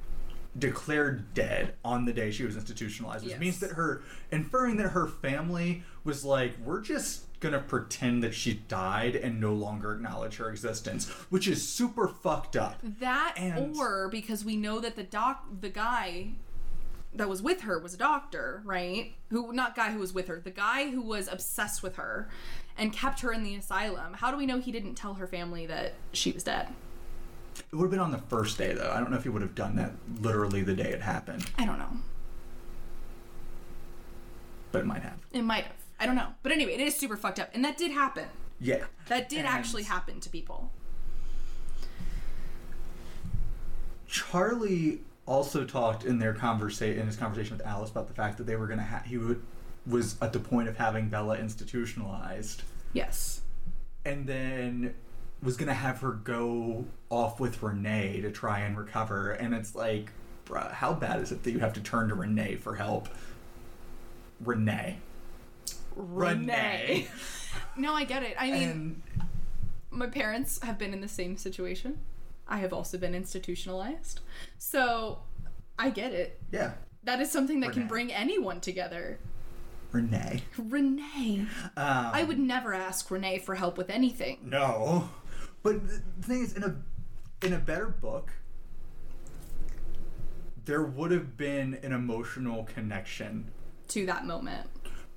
declared dead on the day she was institutionalized, which yes. means that her, inferring that her family was like, we're just gonna pretend that she died and no longer acknowledge her existence, which is super fucked up. That and or because we know that the doc, the guy that was with her was a doctor, right? Who, not guy who was with her, the guy who was obsessed with her and kept her in the asylum. How do we know he didn't tell her family that she was dead? It would have been on the first day, though. I don't know if he would have done that literally the day it happened. I don't know. But it might have. It might have. I don't know. But anyway, it is super fucked up. And that did happen. Yeah. That did and actually happen to people. Charlie also talked in their conversa- in his conversation with Alice about the fact that they were going to ha- he would- was at the point of having Bella institutionalized. Yes. And then was going to have her go off with Renee to try and recover. And it's like, bruh, how bad is it that you have to turn to Renee for help? Renee. Renee. No, I get it. I mean, and my parents have been in the same situation. I have also been institutionalized. So, I get it. Yeah. That is something that Renee. Can bring anyone together. Renee. Renee. Um, I would never ask Renee for help with anything. No. But the thing is, in a in a better book, there would have been an emotional connection. To that moment.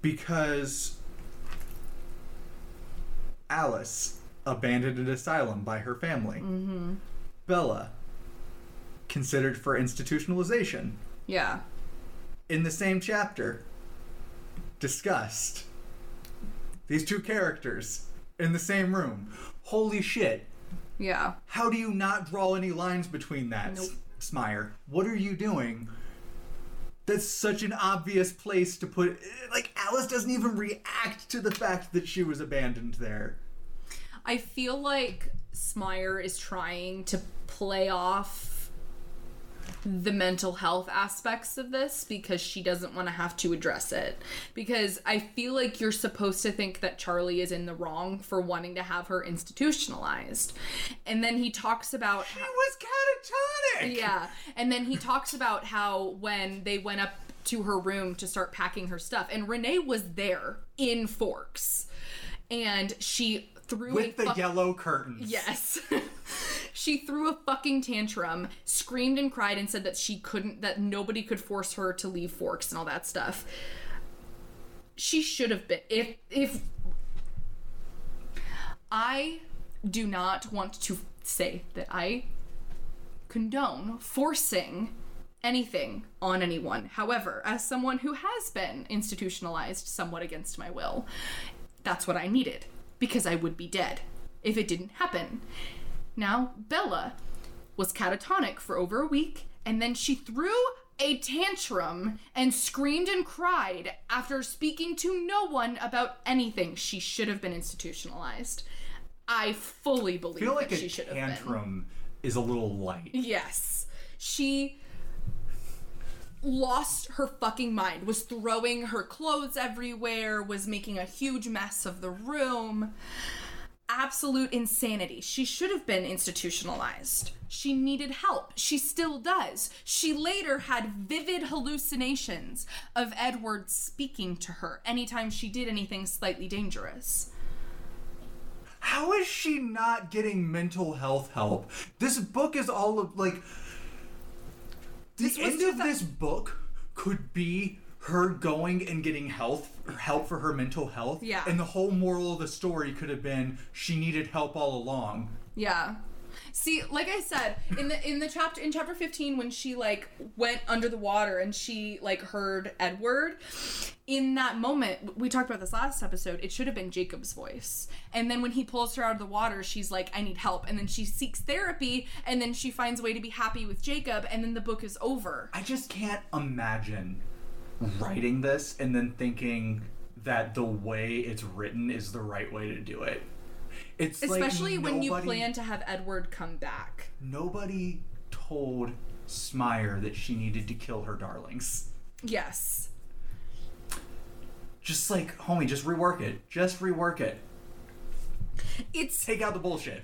Because Alice abandoned an asylum by her family. Mm-hmm. Bella considered for institutionalization. Yeah. In the same chapter, discussed. These two characters in the same room. Holy shit. Yeah. How do you not draw any lines between that, nope. Smyer? What are you doing? That's such an obvious place to put... Like, Alice doesn't even react to the fact that she was abandoned there. I feel like Smyer is trying to play off the mental health aspects of this because she doesn't want to have to address it. Because I feel like you're supposed to think that Charlie is in the wrong for wanting to have her institutionalized. And then he talks about... She how- was catatonic! Yeah. And then he talks about how when they went up to her room to start packing her stuff, and Renee was there in Forks. And she... Threw With the fuck- yellow curtains. Yes. She threw a fucking tantrum, screamed and cried, and said that she couldn't, that nobody could force her to leave Forks and all that stuff. She should have been. If, if. I do not want to say that I condone forcing anything on anyone. However, as someone who has been institutionalized somewhat against my will, that's what I needed. Because I would be dead if it didn't happen. Now, Bella was catatonic for over a week, and then she threw a tantrum and screamed and cried after speaking to no one about anything. She should have been institutionalized. I fully believe I that like she should have been. Feel like a tantrum is a little light. Yes. She lost her fucking mind, was throwing her clothes everywhere, was making a huge mess of the room. Absolute insanity. She should have been institutionalized. She needed help. She still does. She later had vivid hallucinations of Edward speaking to her anytime she did anything slightly dangerous. How is she not getting mental health help? This book is all of, like... The this end of that- this book could be... her going and getting health, help for her mental health. Yeah. And the whole moral of the story could have been she needed help all along. Yeah. See, like I said, in the in the chapter in chapter fifteen, when she like went under the water and she like heard Edward, in that moment, we talked about this last episode, it should have been Jacob's voice. And then when he pulls her out of the water, she's like, I need help. And then she seeks therapy, and then she finds a way to be happy with Jacob, and then the book is over. I just can't imagine writing this and then thinking that the way it's written is the right way to do it. It's especially like nobody, when you plan to have Edward come back. Nobody told Meyer that she needed to kill her darlings. Yes. Just like, homie, just rework it. Just rework it. It's take out the bullshit.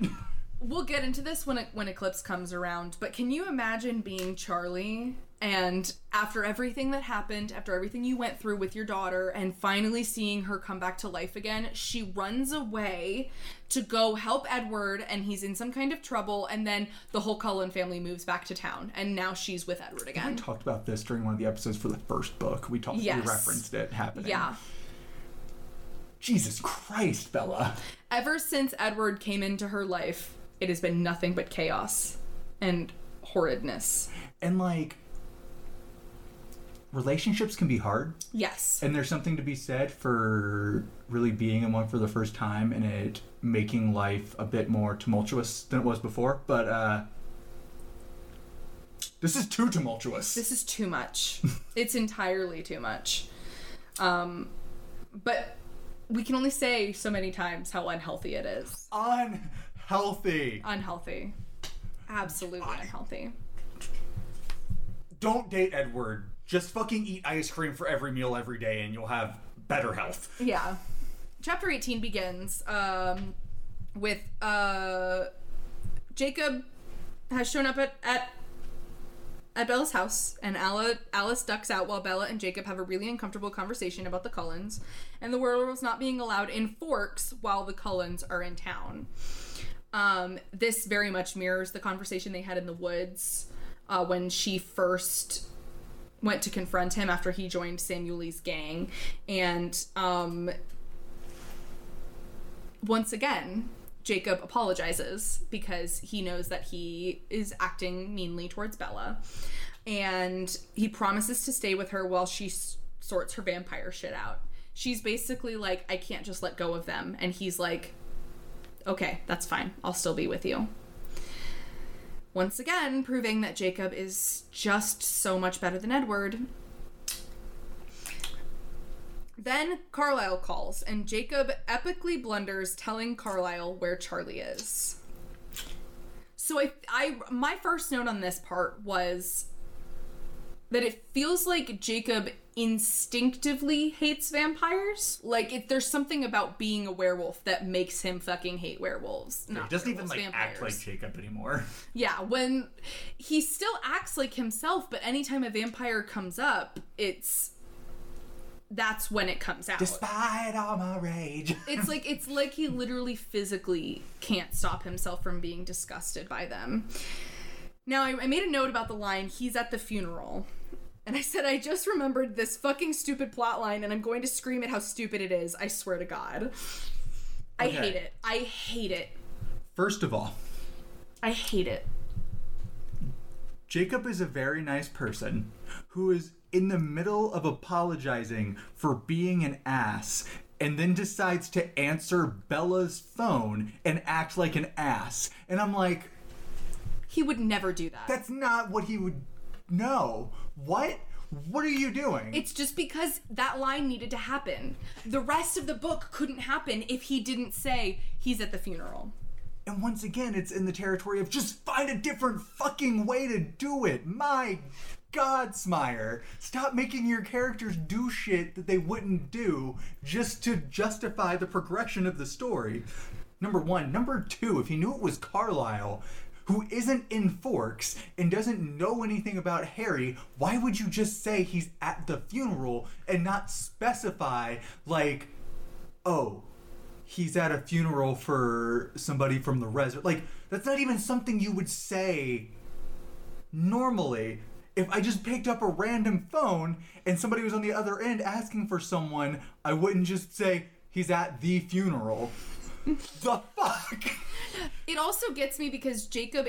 We'll get into this when when Eclipse comes around, but can you imagine being Charlie? And after everything that happened, after everything you went through with your daughter, and finally seeing her come back to life again, she runs away to go help Edward, and he's in some kind of trouble, and then the whole Cullen family moves back to town, and now she's with Edward again. We talked about this during one of the episodes for the first book. We talked, yes. We referenced it happening. Yeah. Jesus Christ, Bella. Ever since Edward came into her life, it has been nothing but chaos and horridness. And, like... relationships can be hard. Yes. And there's something to be said for really being in one for the first time and it making life a bit more tumultuous than it was before. But uh, this is too tumultuous. This is too much. It's entirely too much. Um, but we can only say so many times how unhealthy it is. Unhealthy. Unhealthy. Absolutely I... unhealthy. Don't date Edward. Just fucking eat ice cream for every meal every day and you'll have better health. Yeah. Chapter eighteen begins um, with uh, Jacob has shown up at, at, at Bella's house, and Alice, Alice ducks out while Bella and Jacob have a really uncomfortable conversation about the Cullens and the werewolves not being allowed in Forks while the Cullens are in town. Um, this very much mirrors the conversation they had in the woods uh, when she first... went to confront him after he joined Sam Uley's gang. And, um... once again, Jacob apologizes because he knows that he is acting meanly towards Bella. And he promises to stay with her while she s- sorts her vampire shit out. She's basically like, I can't just let go of them. And he's like, okay, that's fine. I'll still be with you. Once again, proving that Jacob is just so much better than Edward. Then Carlisle calls, and Jacob epically blunders telling Carlisle where Charlie is. So I, I, my first note on this part was that it feels like Jacob instinctively hates vampires. Like, if there's something about being a werewolf that makes him fucking hate werewolves. Not he doesn't werewolves, even, like, vampires. Act like Jacob anymore. Yeah, when he still acts like himself, but anytime a vampire comes up, it's... that's when it comes out. Despite all my rage. It's like, it's like he literally physically can't stop himself from being disgusted by them. Now, I, I made a note about the line, he's at the funeral. And I said, I just remembered this fucking stupid plot line, and I'm going to scream at how stupid it is. I swear to God. I okay. hate it. I hate it. First of all. I hate it. Jacob is a very nice person who is in the middle of apologizing for being an ass and then decides to answer Bella's phone and act like an ass. And I'm like... He would never do that. That's not what he would... No. What? What are you doing? It's just because that line needed to happen. The rest of the book couldn't happen if he didn't say he's at the funeral. And once again, it's in the territory of just find a different fucking way to do it. My God, Smyer. Stop making your characters do shit that they wouldn't do just to justify the progression of the story. Number one. Number two, if he knew it was Carlisle, who isn't in Forks and doesn't know anything about Harry, why would you just say he's at the funeral and not specify, like, oh, he's at a funeral for somebody from the res... Like, that's not even something you would say normally. If I just picked up a random phone and somebody was on the other end asking for someone, I wouldn't just say, he's at the funeral. The fuck? It also gets me because Jacob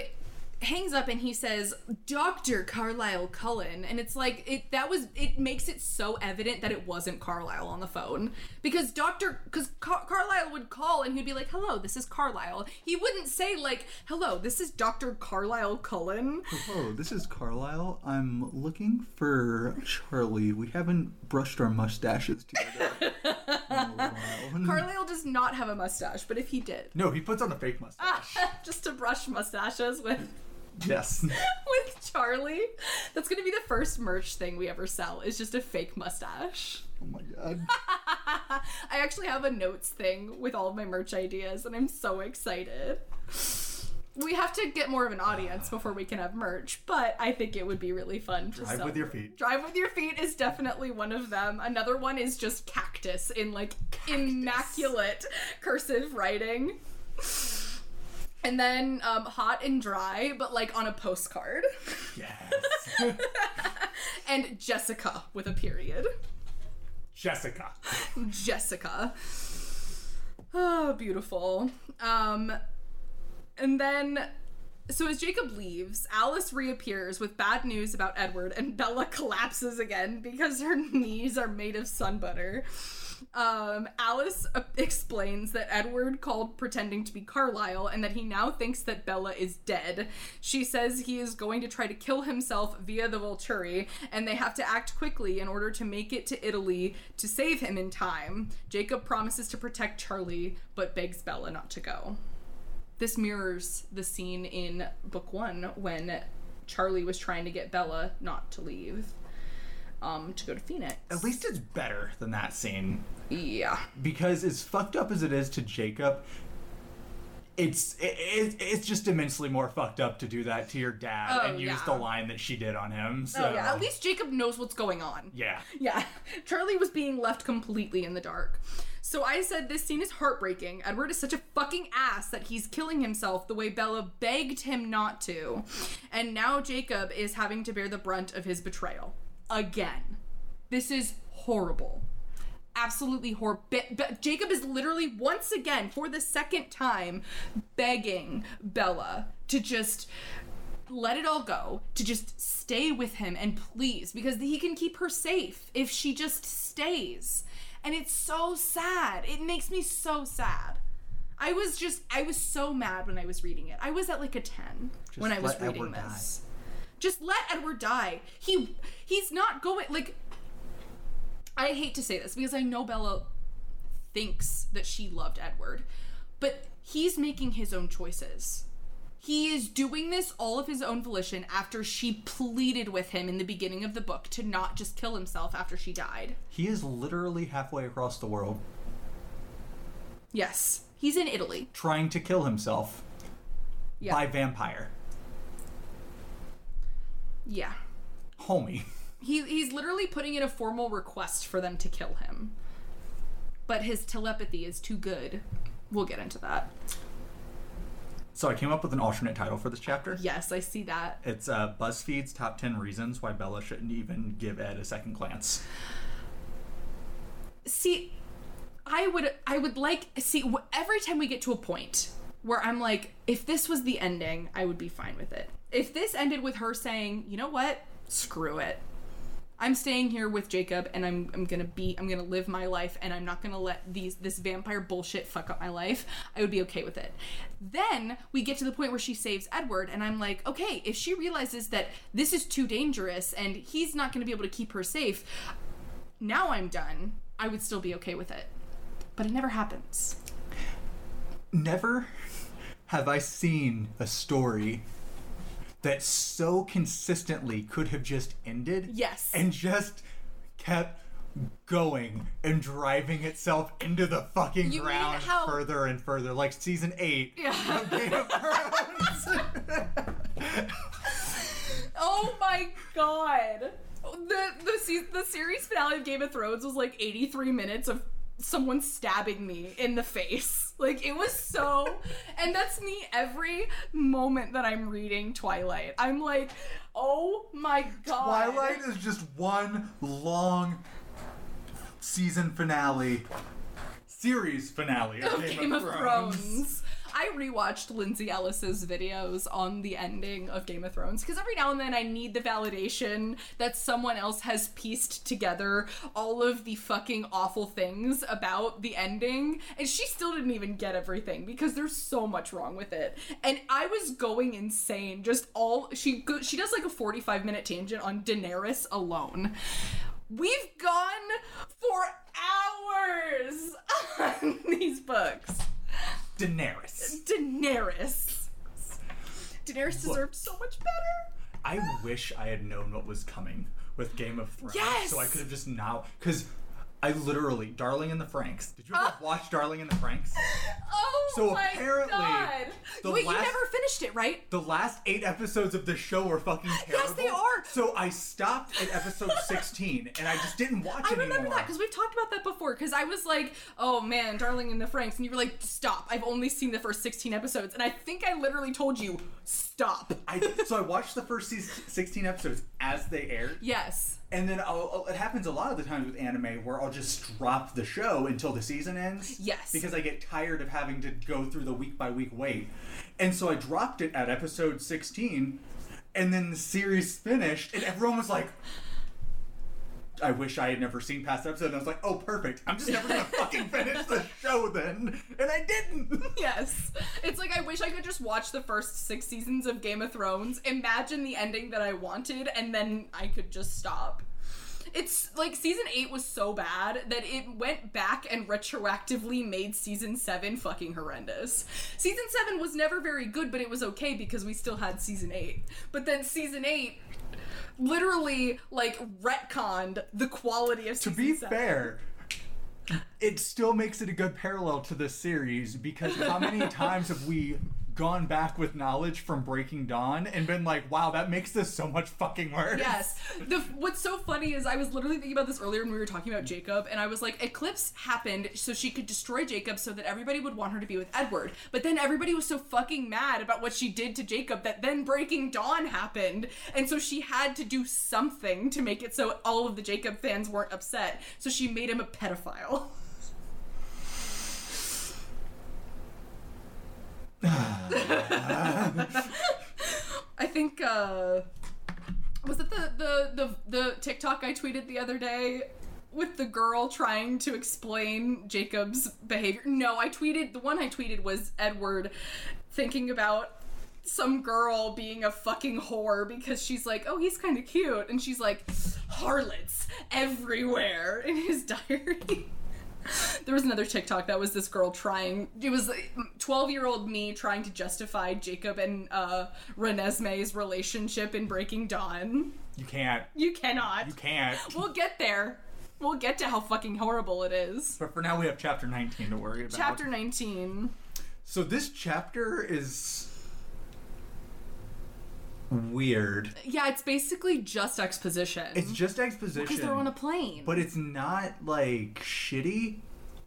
hangs up and he says, Doctor Carlisle Cullen. And it's like, it that was, it makes it so evident that it wasn't Carlisle on the phone. Because Doctor, because Car- Carlisle would call and he'd be like, hello, this is Carlisle. He wouldn't say like, hello, this is Doctor Carlisle Cullen. Hello, this is Carlisle. I'm looking for Charlie. We haven't brushed our mustaches together. Carlisle does not have a mustache, but if he did... No, he puts on a fake mustache. Ah, just to brush mustaches with... Yes. With Charlie. That's going to be the first merch thing we ever sell, is just a fake mustache. Oh my God. I actually have a notes thing with all of my merch ideas, and I'm so excited. We have to get more of an audience before we can have merch, but I think it would be really fun to Drive sell. With your feet. Drive with your feet is definitely one of them. Another one is just cactus in like cactus. Immaculate cursive writing. And then um, hot and dry, but like on a postcard. Yes. And Jessica with a period. Jessica. Jessica. Oh, beautiful. Um... And then, so as Jacob leaves, Alice reappears with bad news about Edward, and Bella collapses again because her knees are made of sun butter. Um, Alice uh, explains that Edward called pretending to be Carlisle and that he now thinks that Bella is dead. She says he is going to try to kill himself via the Volturi, and they have to act quickly in order to make it to Italy to save him in time. Jacob promises to protect Charlie, but begs Bella not to go. This mirrors the scene in book one when Charlie was trying to get Bella not to leave, um, to go to Phoenix. At least it's better than that scene. Yeah. Because as fucked up as it is to Jacob, it's it, it, it's just immensely more fucked up to do that to your dad oh, and yeah. use the line that she did on him. So. Oh, yeah. At least Jacob knows what's going on. Yeah. Yeah. Charlie was being left completely in the dark. So I said this scene is heartbreaking. Edward is such a fucking ass that he's killing himself the way Bella begged him not to. And now Jacob is having to bear the brunt of his betrayal. Again. This is horrible. Absolutely horrible. Be- Be- Jacob is literally once again, for the second time, begging Bella to just... let it all go, to just stay with him and please, because he can keep her safe if she just stays. And it's so sad. It makes me so sad. I was just, I was so mad when I was reading it. I was at like a ten just when I was reading Edward this. Die. Just let Edward die. He, he's not going, like, I hate to say this because I know Bella thinks that she loved Edward, but he's making his own choices. He is doing this all of his own volition after she pleaded with him in the beginning of the book to not just kill himself after she died. He is literally halfway across the world. Yes. He's in Italy. Trying to kill himself. Yeah. By vampire. Yeah. Homie. He He's literally putting in a formal request for them to kill him. But his telepathy is too good. We'll get into that. So I came up with an alternate title for this chapter. Yes, I see that. It's uh, BuzzFeed's Top ten Reasons Why Bella Shouldn't Even Give Ed a Second Glance. See, I would, I would like... See, every time we get to a point where I'm like, if this was the ending, I would be fine with it. If this ended with her saying, you know what? Screw it. I'm staying here with Jacob, and I'm I'm gonna be I'm gonna live my life, and I'm not gonna let these this vampire bullshit fuck up my life. I would be okay with it. Then we get to the point where she saves Edward, and I'm like, okay, if she realizes that this is too dangerous and he's not gonna be able to keep her safe, now I'm done. I would still be okay with it. But it never happens. Never have I seen a story that so consistently could have just ended. Yes. And just kept going and driving itself into the fucking you ground how... further and further. Like season eight yeah. of Game of Thrones. Oh my god. The, the, the series finale of Game of Thrones was like eighty-three minutes of someone stabbing me in the face. Like, it was so... And that's me every moment that I'm reading Twilight. I'm like, oh my god. Twilight is just one long season finale. Series finale of Game, Game of, of Thrones. Thrones. I rewatched Lindsay Ellis's videos on the ending of Game of Thrones because every now and then I need the validation that someone else has pieced together all of the fucking awful things about the ending, and she still didn't even get everything because there's so much wrong with it. And I was going insane. Just all she go, she does like a forty-five minute tangent on Daenerys alone. We've gone for hours on these books. Daenerys. Daenerys. Daenerys deserved Look, so much better. I wish I had known what was coming with Game of Thrones. Yes! So I could have just now... Because I literally... Darling in the Franxx. Did you ever uh, watch Darling in the Franxx? Oh so my apparently, god. The Wait, last, you never finished it, right? The last eight episodes of this show were fucking terrible. Yes, they are. So I stopped at episode sixteen and I just didn't watch it anymore. I remember that because we've talked about that before because I was like, oh man, Darling in the Franxx. And you were like, stop. I've only seen the first sixteen episodes. And I think I literally told you, stop. I, so I watched the first sixteen episodes as they aired. Yes. And then I'll, it happens a lot of the times with anime where I'll just drop the show until the season ends. Yes. Because I get tired of having to go through the week by week wait. And so I dropped it at episode sixteen and then the series finished and everyone was like, I wish I had never seen past episode. And I was like, oh, perfect. I'm just never going to fucking finish the show then. And I didn't. Yes. It's like, I wish I could just watch the first six seasons of Game of Thrones, imagine the ending that I wanted, and then I could just stop. It's like season eight was so bad that it went back and retroactively made season seven fucking horrendous. Season seven was never very good, but it was okay because we still had season eight. But then season eight literally, like, retconned the quality of season To be seven. Fair, it still makes it a good parallel to this series because how many times have we gone back with knowledge from Breaking Dawn and been like, wow, that makes this so much fucking worse. Yes. The, what's so funny is I was literally thinking about this earlier when we were talking about Jacob, and I was like, Eclipse happened so she could destroy Jacob so that everybody would want her to be with Edward. But then everybody was so fucking mad about what she did to Jacob that then Breaking Dawn happened, and so she had to do something to make it so all of the Jacob fans weren't upset. So she made him a pedophile. I think uh was it the, the the the TikTok I tweeted the other day with the girl trying to explain Jacob's behavior? No, I tweeted the one I tweeted was Edward thinking about some girl being a fucking whore because she's like, oh, he's kind of cute, and she's like, harlots everywhere in his diary. There was another TikTok that was this girl trying... It was twelve-year-old me trying to justify Jacob and uh, Renesmee's relationship in Breaking Dawn. You can't. You cannot. You can't. We'll get there. We'll get to how fucking horrible it is. But for now, we have chapter nineteen to worry about. Chapter nineteen. So this chapter is... weird. Yeah, it's basically just exposition. It's just exposition. Because they're on a plane. But it's not, like, shitty,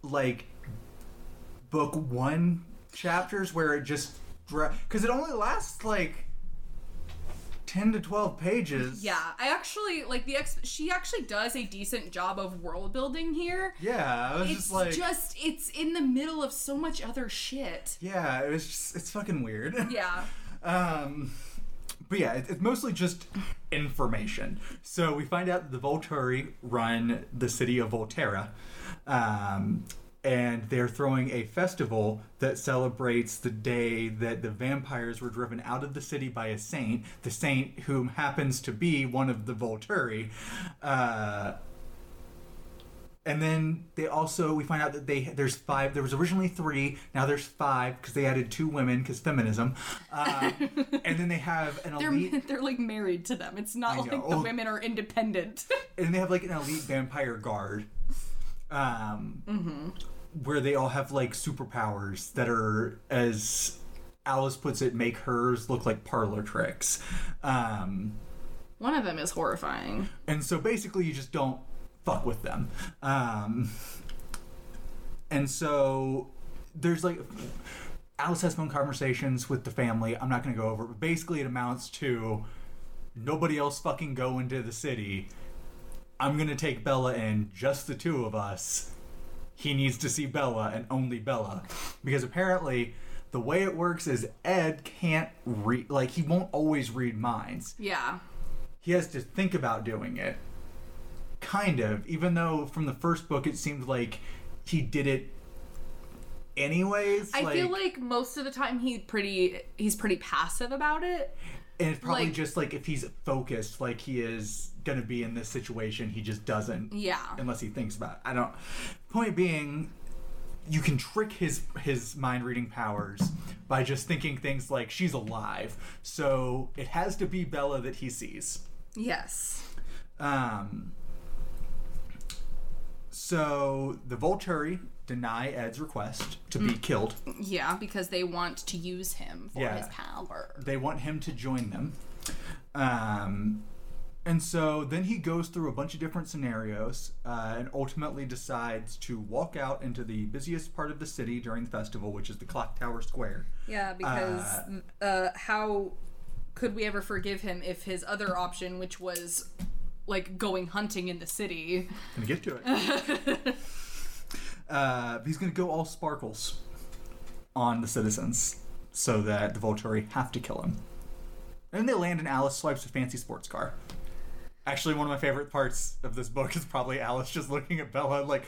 like, book one chapters where it just... Because it only lasts, like... ten to twelve pages. Yeah, I actually, like, the ex- she actually does a decent job of world building here. Yeah, I was it's just like... It's just, it's in the middle of so much other shit. Yeah, it was just, it's fucking weird. Yeah. um... But yeah, it's mostly just information. So we find out that the Volturi run the city of Volterra, um, and they're throwing a festival that celebrates the day that the vampires were driven out of the city by a saint, the saint whom happens to be one of the Volturi. Uh, and then they also, we find out that they there's five, there was originally three, now there's five, because they added two women, because feminism. Uh, and then they have an elite... They're, they're like married to them. It's not like the women are independent. And they have like an elite vampire guard. Um, mm-hmm. Where they all have like superpowers that are, as Alice puts it, make hers look like parlor tricks. Um, One of them is horrifying. And so basically you just don't fuck with them. Um, and so there's like... Alice has phone conversations with the family. I'm not going to go over it, but basically it amounts to nobody else fucking go into the city. I'm going to take Bella in, just the two of us. He needs to see Bella and only Bella. Because apparently the way it works is Ed can't read, like he won't always read minds. Yeah. He has to think about doing it. Kind of, even though from the first book it seemed like he did it anyways. I like, feel like most of the time he pretty, he's pretty passive about it. And it's probably like, just like if he's focused, like he is going to be in this situation, he just doesn't. Yeah. Unless he thinks about it. I don't. Point being, you can trick his his mind reading powers by just thinking things like she's alive, so it has to be Bella that he sees. Yes. Um. So the Volturi deny Ed's request to be mm. killed. Yeah, because they want to use him for yeah. his power. They want him to join them. Um, and so then he goes through a bunch of different scenarios uh, and ultimately decides to walk out into the busiest part of the city during the festival, which is the Clock Tower Square. Yeah, because uh, uh, how could we ever forgive him if his other option, which was like going hunting in the city... Gonna get to it. Uh, he's going to go all sparkles on the citizens so that the Volturi have to kill him. And they land and Alice swipes a fancy sports car. Actually, one of my favorite parts of this book is probably Alice just looking at Bella like,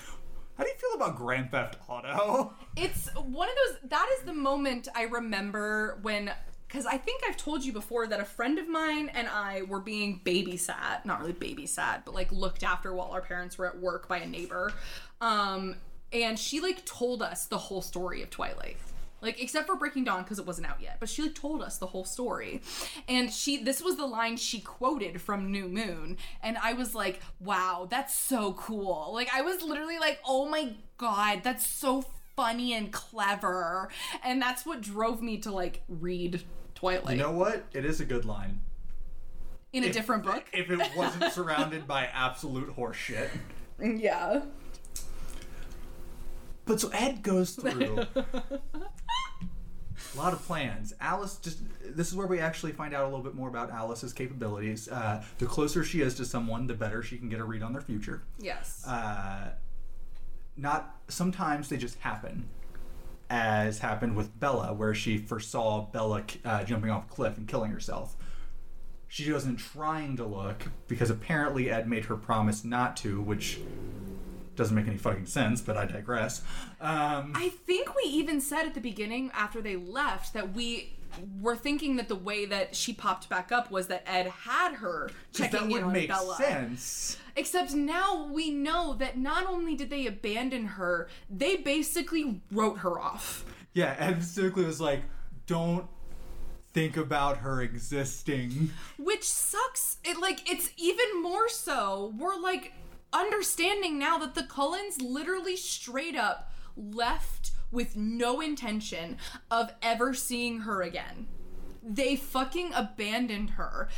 how do you feel about Grand Theft Auto? It's one of those... That is the moment I remember when... Because I think I've told you before that a friend of mine and I were being babysat. Not really babysat, but like looked after while our parents were at work by a neighbor. Um... And she, like, told us the whole story of Twilight. Like, except for Breaking Dawn, because it wasn't out yet. But she, like, told us the whole story. And she, this was the line she quoted from New Moon. And I was like, wow, that's so cool. Like, I was literally like, oh my god, that's so funny and clever. And that's what drove me to, like, read Twilight. You know what? It is a good line. In a if, different book? If it wasn't surrounded by absolute horseshit. Yeah. But so Ed goes through a lot of plans. Alice just... This is where we actually find out a little bit more about Alice's capabilities. Uh, the closer she is to someone, the better she can get a read on their future. Yes. Uh, not... Sometimes they just happen, as happened with Bella, where she foresaw Bella uh, jumping off a cliff and killing herself. She wasn't trying to look, because apparently Ed made her promise not to, which... doesn't make any fucking sense, but I digress. Um, I think we even said at the beginning, after they left, that we were thinking that the way that she popped back up was that Ed had her checking in on Bella. That would make sense. Except now we know that not only did they abandon her, they basically wrote her off. Yeah, Ed basically was like, don't think about her existing. Which sucks. It like, it's even more so. We're like... understanding now that the Cullens literally straight up left with no intention of ever seeing her again. They fucking abandoned her,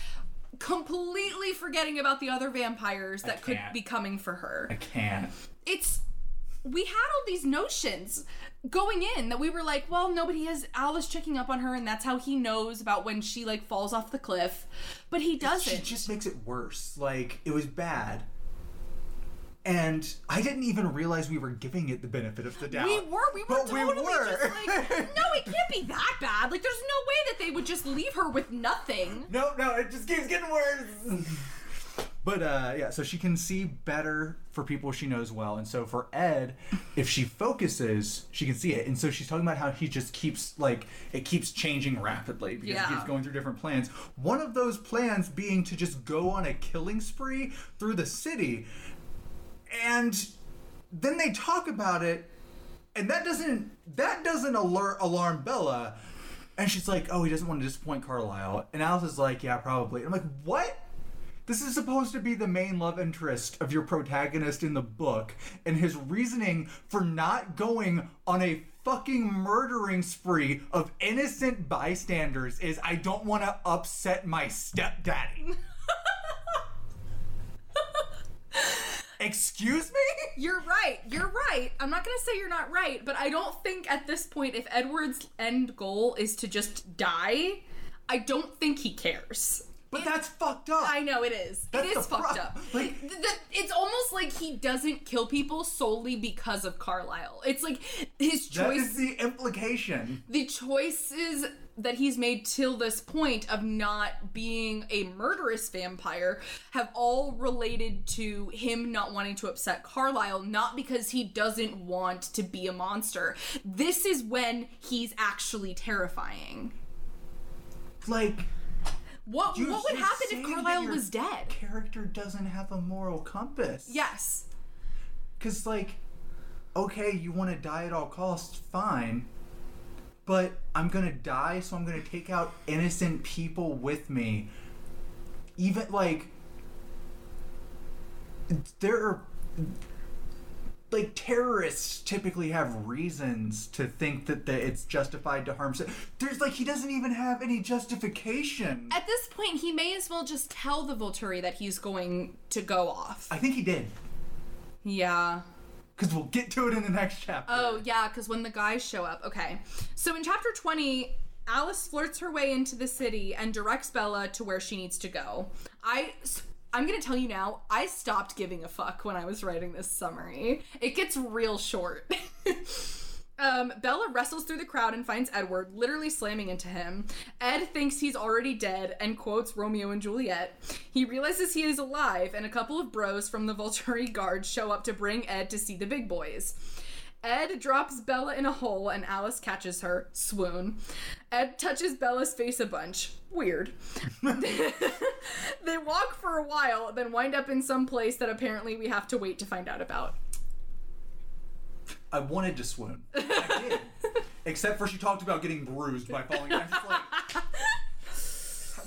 completely forgetting about the other vampires that could be coming for her. I can't. It's... We had all these notions going in that we were like, well, nobody has Alice checking up on her, and that's how he knows about when she, like, falls off the cliff. But he doesn't. She just makes it worse. Like, it was bad. And I didn't even realize we were giving it the benefit of the doubt. We were. We were but totally we were. Just like, no, it can't be that bad. Like, there's no way that they would just leave her with nothing. No, no, it just keeps getting worse. But, uh, yeah, so she can see better for people she knows well. And so for Ed, if she focuses, she can see it. And so she's talking about how he just keeps, like, it keeps changing rapidly because yeah. he keeps going through different plans. One of those plans being to just go on a killing spree through the city. And then they talk about it, and that doesn't that doesn't alert, alarm Bella. And she's like, oh, he doesn't want to disappoint Carlisle. And Alice is like, yeah, probably. And I'm like, what? This is supposed to be the main love interest of your protagonist in the book, and his reasoning for not going on a fucking murdering spree of innocent bystanders is, I don't want to upset my stepdaddy. Excuse me? You're right. You're right. I'm not going to say you're not right, but I don't think at this point, if Edward's end goal is to just die, I don't think he cares. But it, that's fucked up. I know, it is. That's it is fucked pro- up. Like, th- th- it's almost like he doesn't kill people solely because of Carlisle. It's like his choice... That is the implication. The choices that he's made till this point of not being a murderous vampire have all related to him not wanting to upset Carlisle, not because he doesn't want to be a monster. This is when he's actually terrifying. Like... What you what would happen if Carlisle was dead? Character doesn't have a moral compass. Yes. Because, like, okay, you want to die at all costs, fine. But I'm going to die, so I'm going to take out innocent people with me. Even, like, there are... Like, terrorists typically have reasons to think that the, it's justified to harm. So there's, like, he doesn't even have any justification. At this point, he may as well just tell the Volturi that he's going to go off. I think he did. Yeah. Because we'll get to it in the next chapter. Oh, yeah, because when the guys show up. Okay. So in chapter twenty, Alice flirts her way into the city and directs Bella to where she needs to go. I... I'm going to tell you now, I stopped giving a fuck when I was writing this summary. It gets real short. um, Bella wrestles through the crowd and finds Edward, literally slamming into him. Ed thinks he's already dead and quotes Romeo and Juliet. He realizes he is alive, and a couple of bros from the Volturi guard show up to bring Ed to see the big boys. Ed drops Bella in a hole, and Alice catches her. Swoon. Ed touches Bella's face a bunch. Weird. They walk for a while, then wind up in some place that apparently we have to wait to find out about. I wanted to swoon. I did. Except for she talked about getting bruised by falling. I'm just like...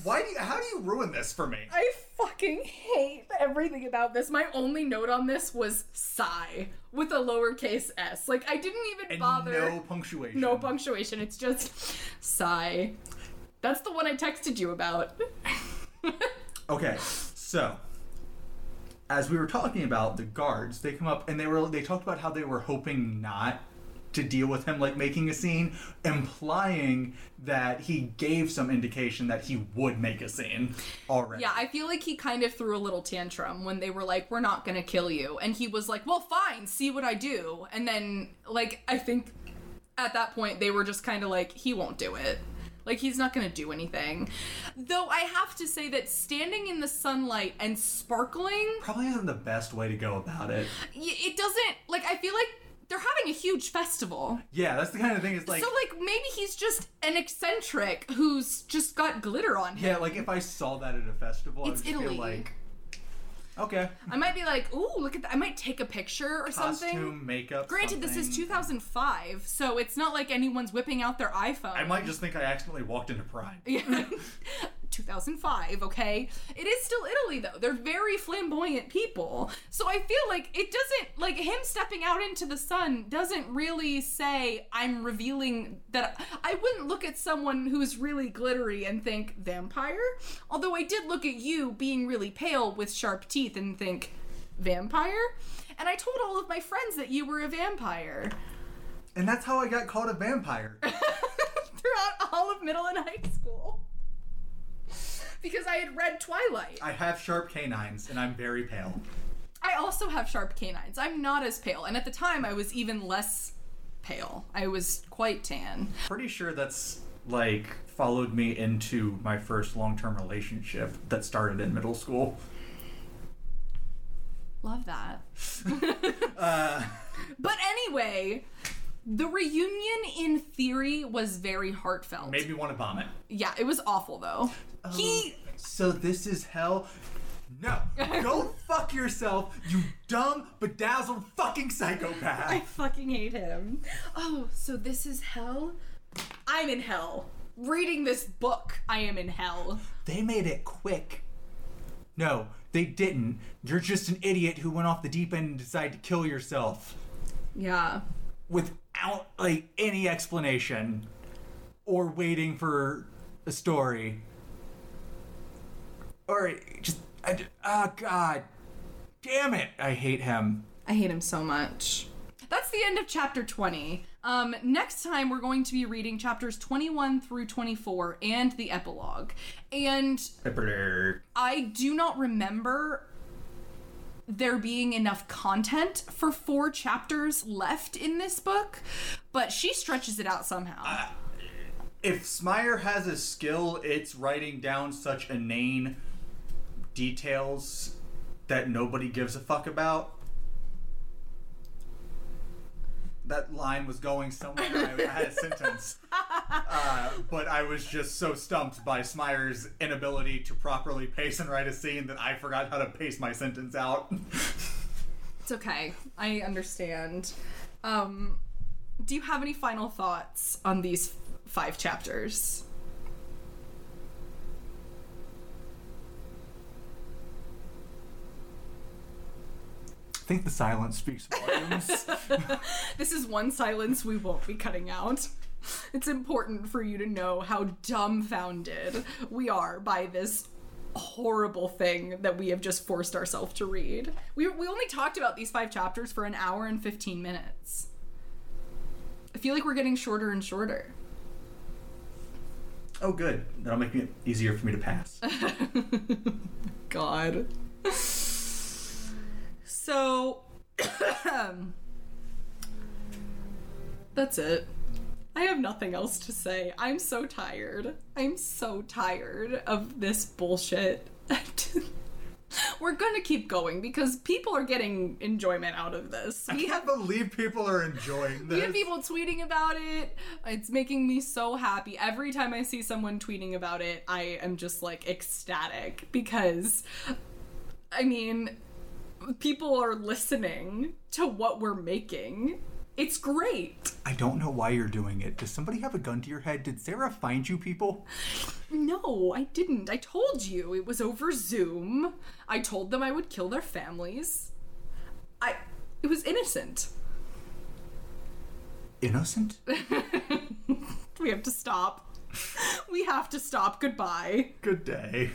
Why do you, how do you ruin this for me? I fucking hate everything about this. My only note on this was sigh with a lowercase s. Like, I didn't even and bother. No punctuation. No punctuation. It's just sigh. That's the one I texted you about. Okay, so as we were talking about the guards, they come up and they were they talked about how they were hoping not to deal with him, like, making a scene, implying that he gave some indication that he would make a scene already. Yeah, I feel like he kind of threw a little tantrum when they were like, we're not gonna kill you. And he was like, well, fine, see what I do. And then, like, I think at that point they were just kind of like, he won't do it. Like, he's not gonna do anything. Though I have to say that standing in the sunlight and sparkling... probably isn't the best way to go about it. It doesn't... Like, I feel like they're having a huge festival. Yeah, that's the kind of thing. It's like, so, like, maybe he's just an eccentric who's just got glitter on him. Yeah, like, if I saw that at a festival, I would just Italy. Feel like, okay. I might be like, ooh, look at that. I might take a picture or costume, something. Costume, makeup, granted, something. This is two thousand five, so it's not like anyone's whipping out their iPhone. I might just think I accidentally walked into Pride. Yeah. two thousand five, okay? It is still Italy, though. They're very flamboyant people. So I feel like it doesn't, like, him stepping out into the sun doesn't really say, I'm revealing that. I wouldn't look at someone who's really glittery and think, vampire? Although I did look at you being really pale with sharp teeth and think, vampire? And I told all of my friends that you were a vampire. And that's how I got called a vampire. Throughout all of middle and high school. Because I had read Twilight. I have sharp canines, and I'm very pale. I also have sharp canines. I'm not as pale. And at the time, I was even less pale. I was quite tan. Pretty sure that's, like, followed me into my first long-term relationship that started in middle school. Love that. uh, but anyway, the reunion, in theory, was very heartfelt. Made me want to vomit. Yeah, it was awful, though. Oh, he... So this is hell... No, go fuck yourself, you dumb, bedazzled fucking psychopath. I fucking hate him. Oh, so this is hell? I'm in hell. Reading this book, I am in hell. They made it quick. No, they didn't. You're just an idiot who went off the deep end and decided to kill yourself. Yeah. Without, like, any explanation or waiting for a story. Or just... I, oh, God. Damn it. I hate him. I hate him so much. That's the end of chapter twenty. Um, next time, we're going to be reading chapters twenty-one through twenty-four and the epilogue. And I do not remember there being enough content for four chapters left in this book, but she stretches it out somehow. Uh, if Smyer has a skill, it's writing down such inane details that nobody gives a fuck about. That line was going somewhere. I, I had a sentence. Uh, but I was just so stumped by Smyer's inability to properly pace and write a scene that I forgot how to pace my sentence out. It's okay. I understand. Um, do you have any final thoughts on these f- five chapters? I think the silence speaks volumes. This is one silence we won't be cutting out. It's important for you to know how dumbfounded we are by this horrible thing that we have just forced ourselves to read. We we only talked about these five chapters for an hour and fifteen minutes. I feel like we're getting shorter and shorter. Oh, good. That'll make it easier for me to pass. God. So, that's it. I have nothing else to say. I'm so tired. I'm so tired of this bullshit. We're gonna keep going because people are getting enjoyment out of this. We I can't have, believe people are enjoying this. We have people tweeting about it. It's making me so happy. Every time I see someone tweeting about it, I am just, like, ecstatic because, I mean... people are listening to what we're making. It's great. I don't know why you're doing it. Does somebody have a gun to your head? Did Sarah find you people? No, I didn't. I told you. It was over Zoom. I told them I would kill their families. I... It was innocent. Innocent? We have to stop. We have to stop. Goodbye. Good day.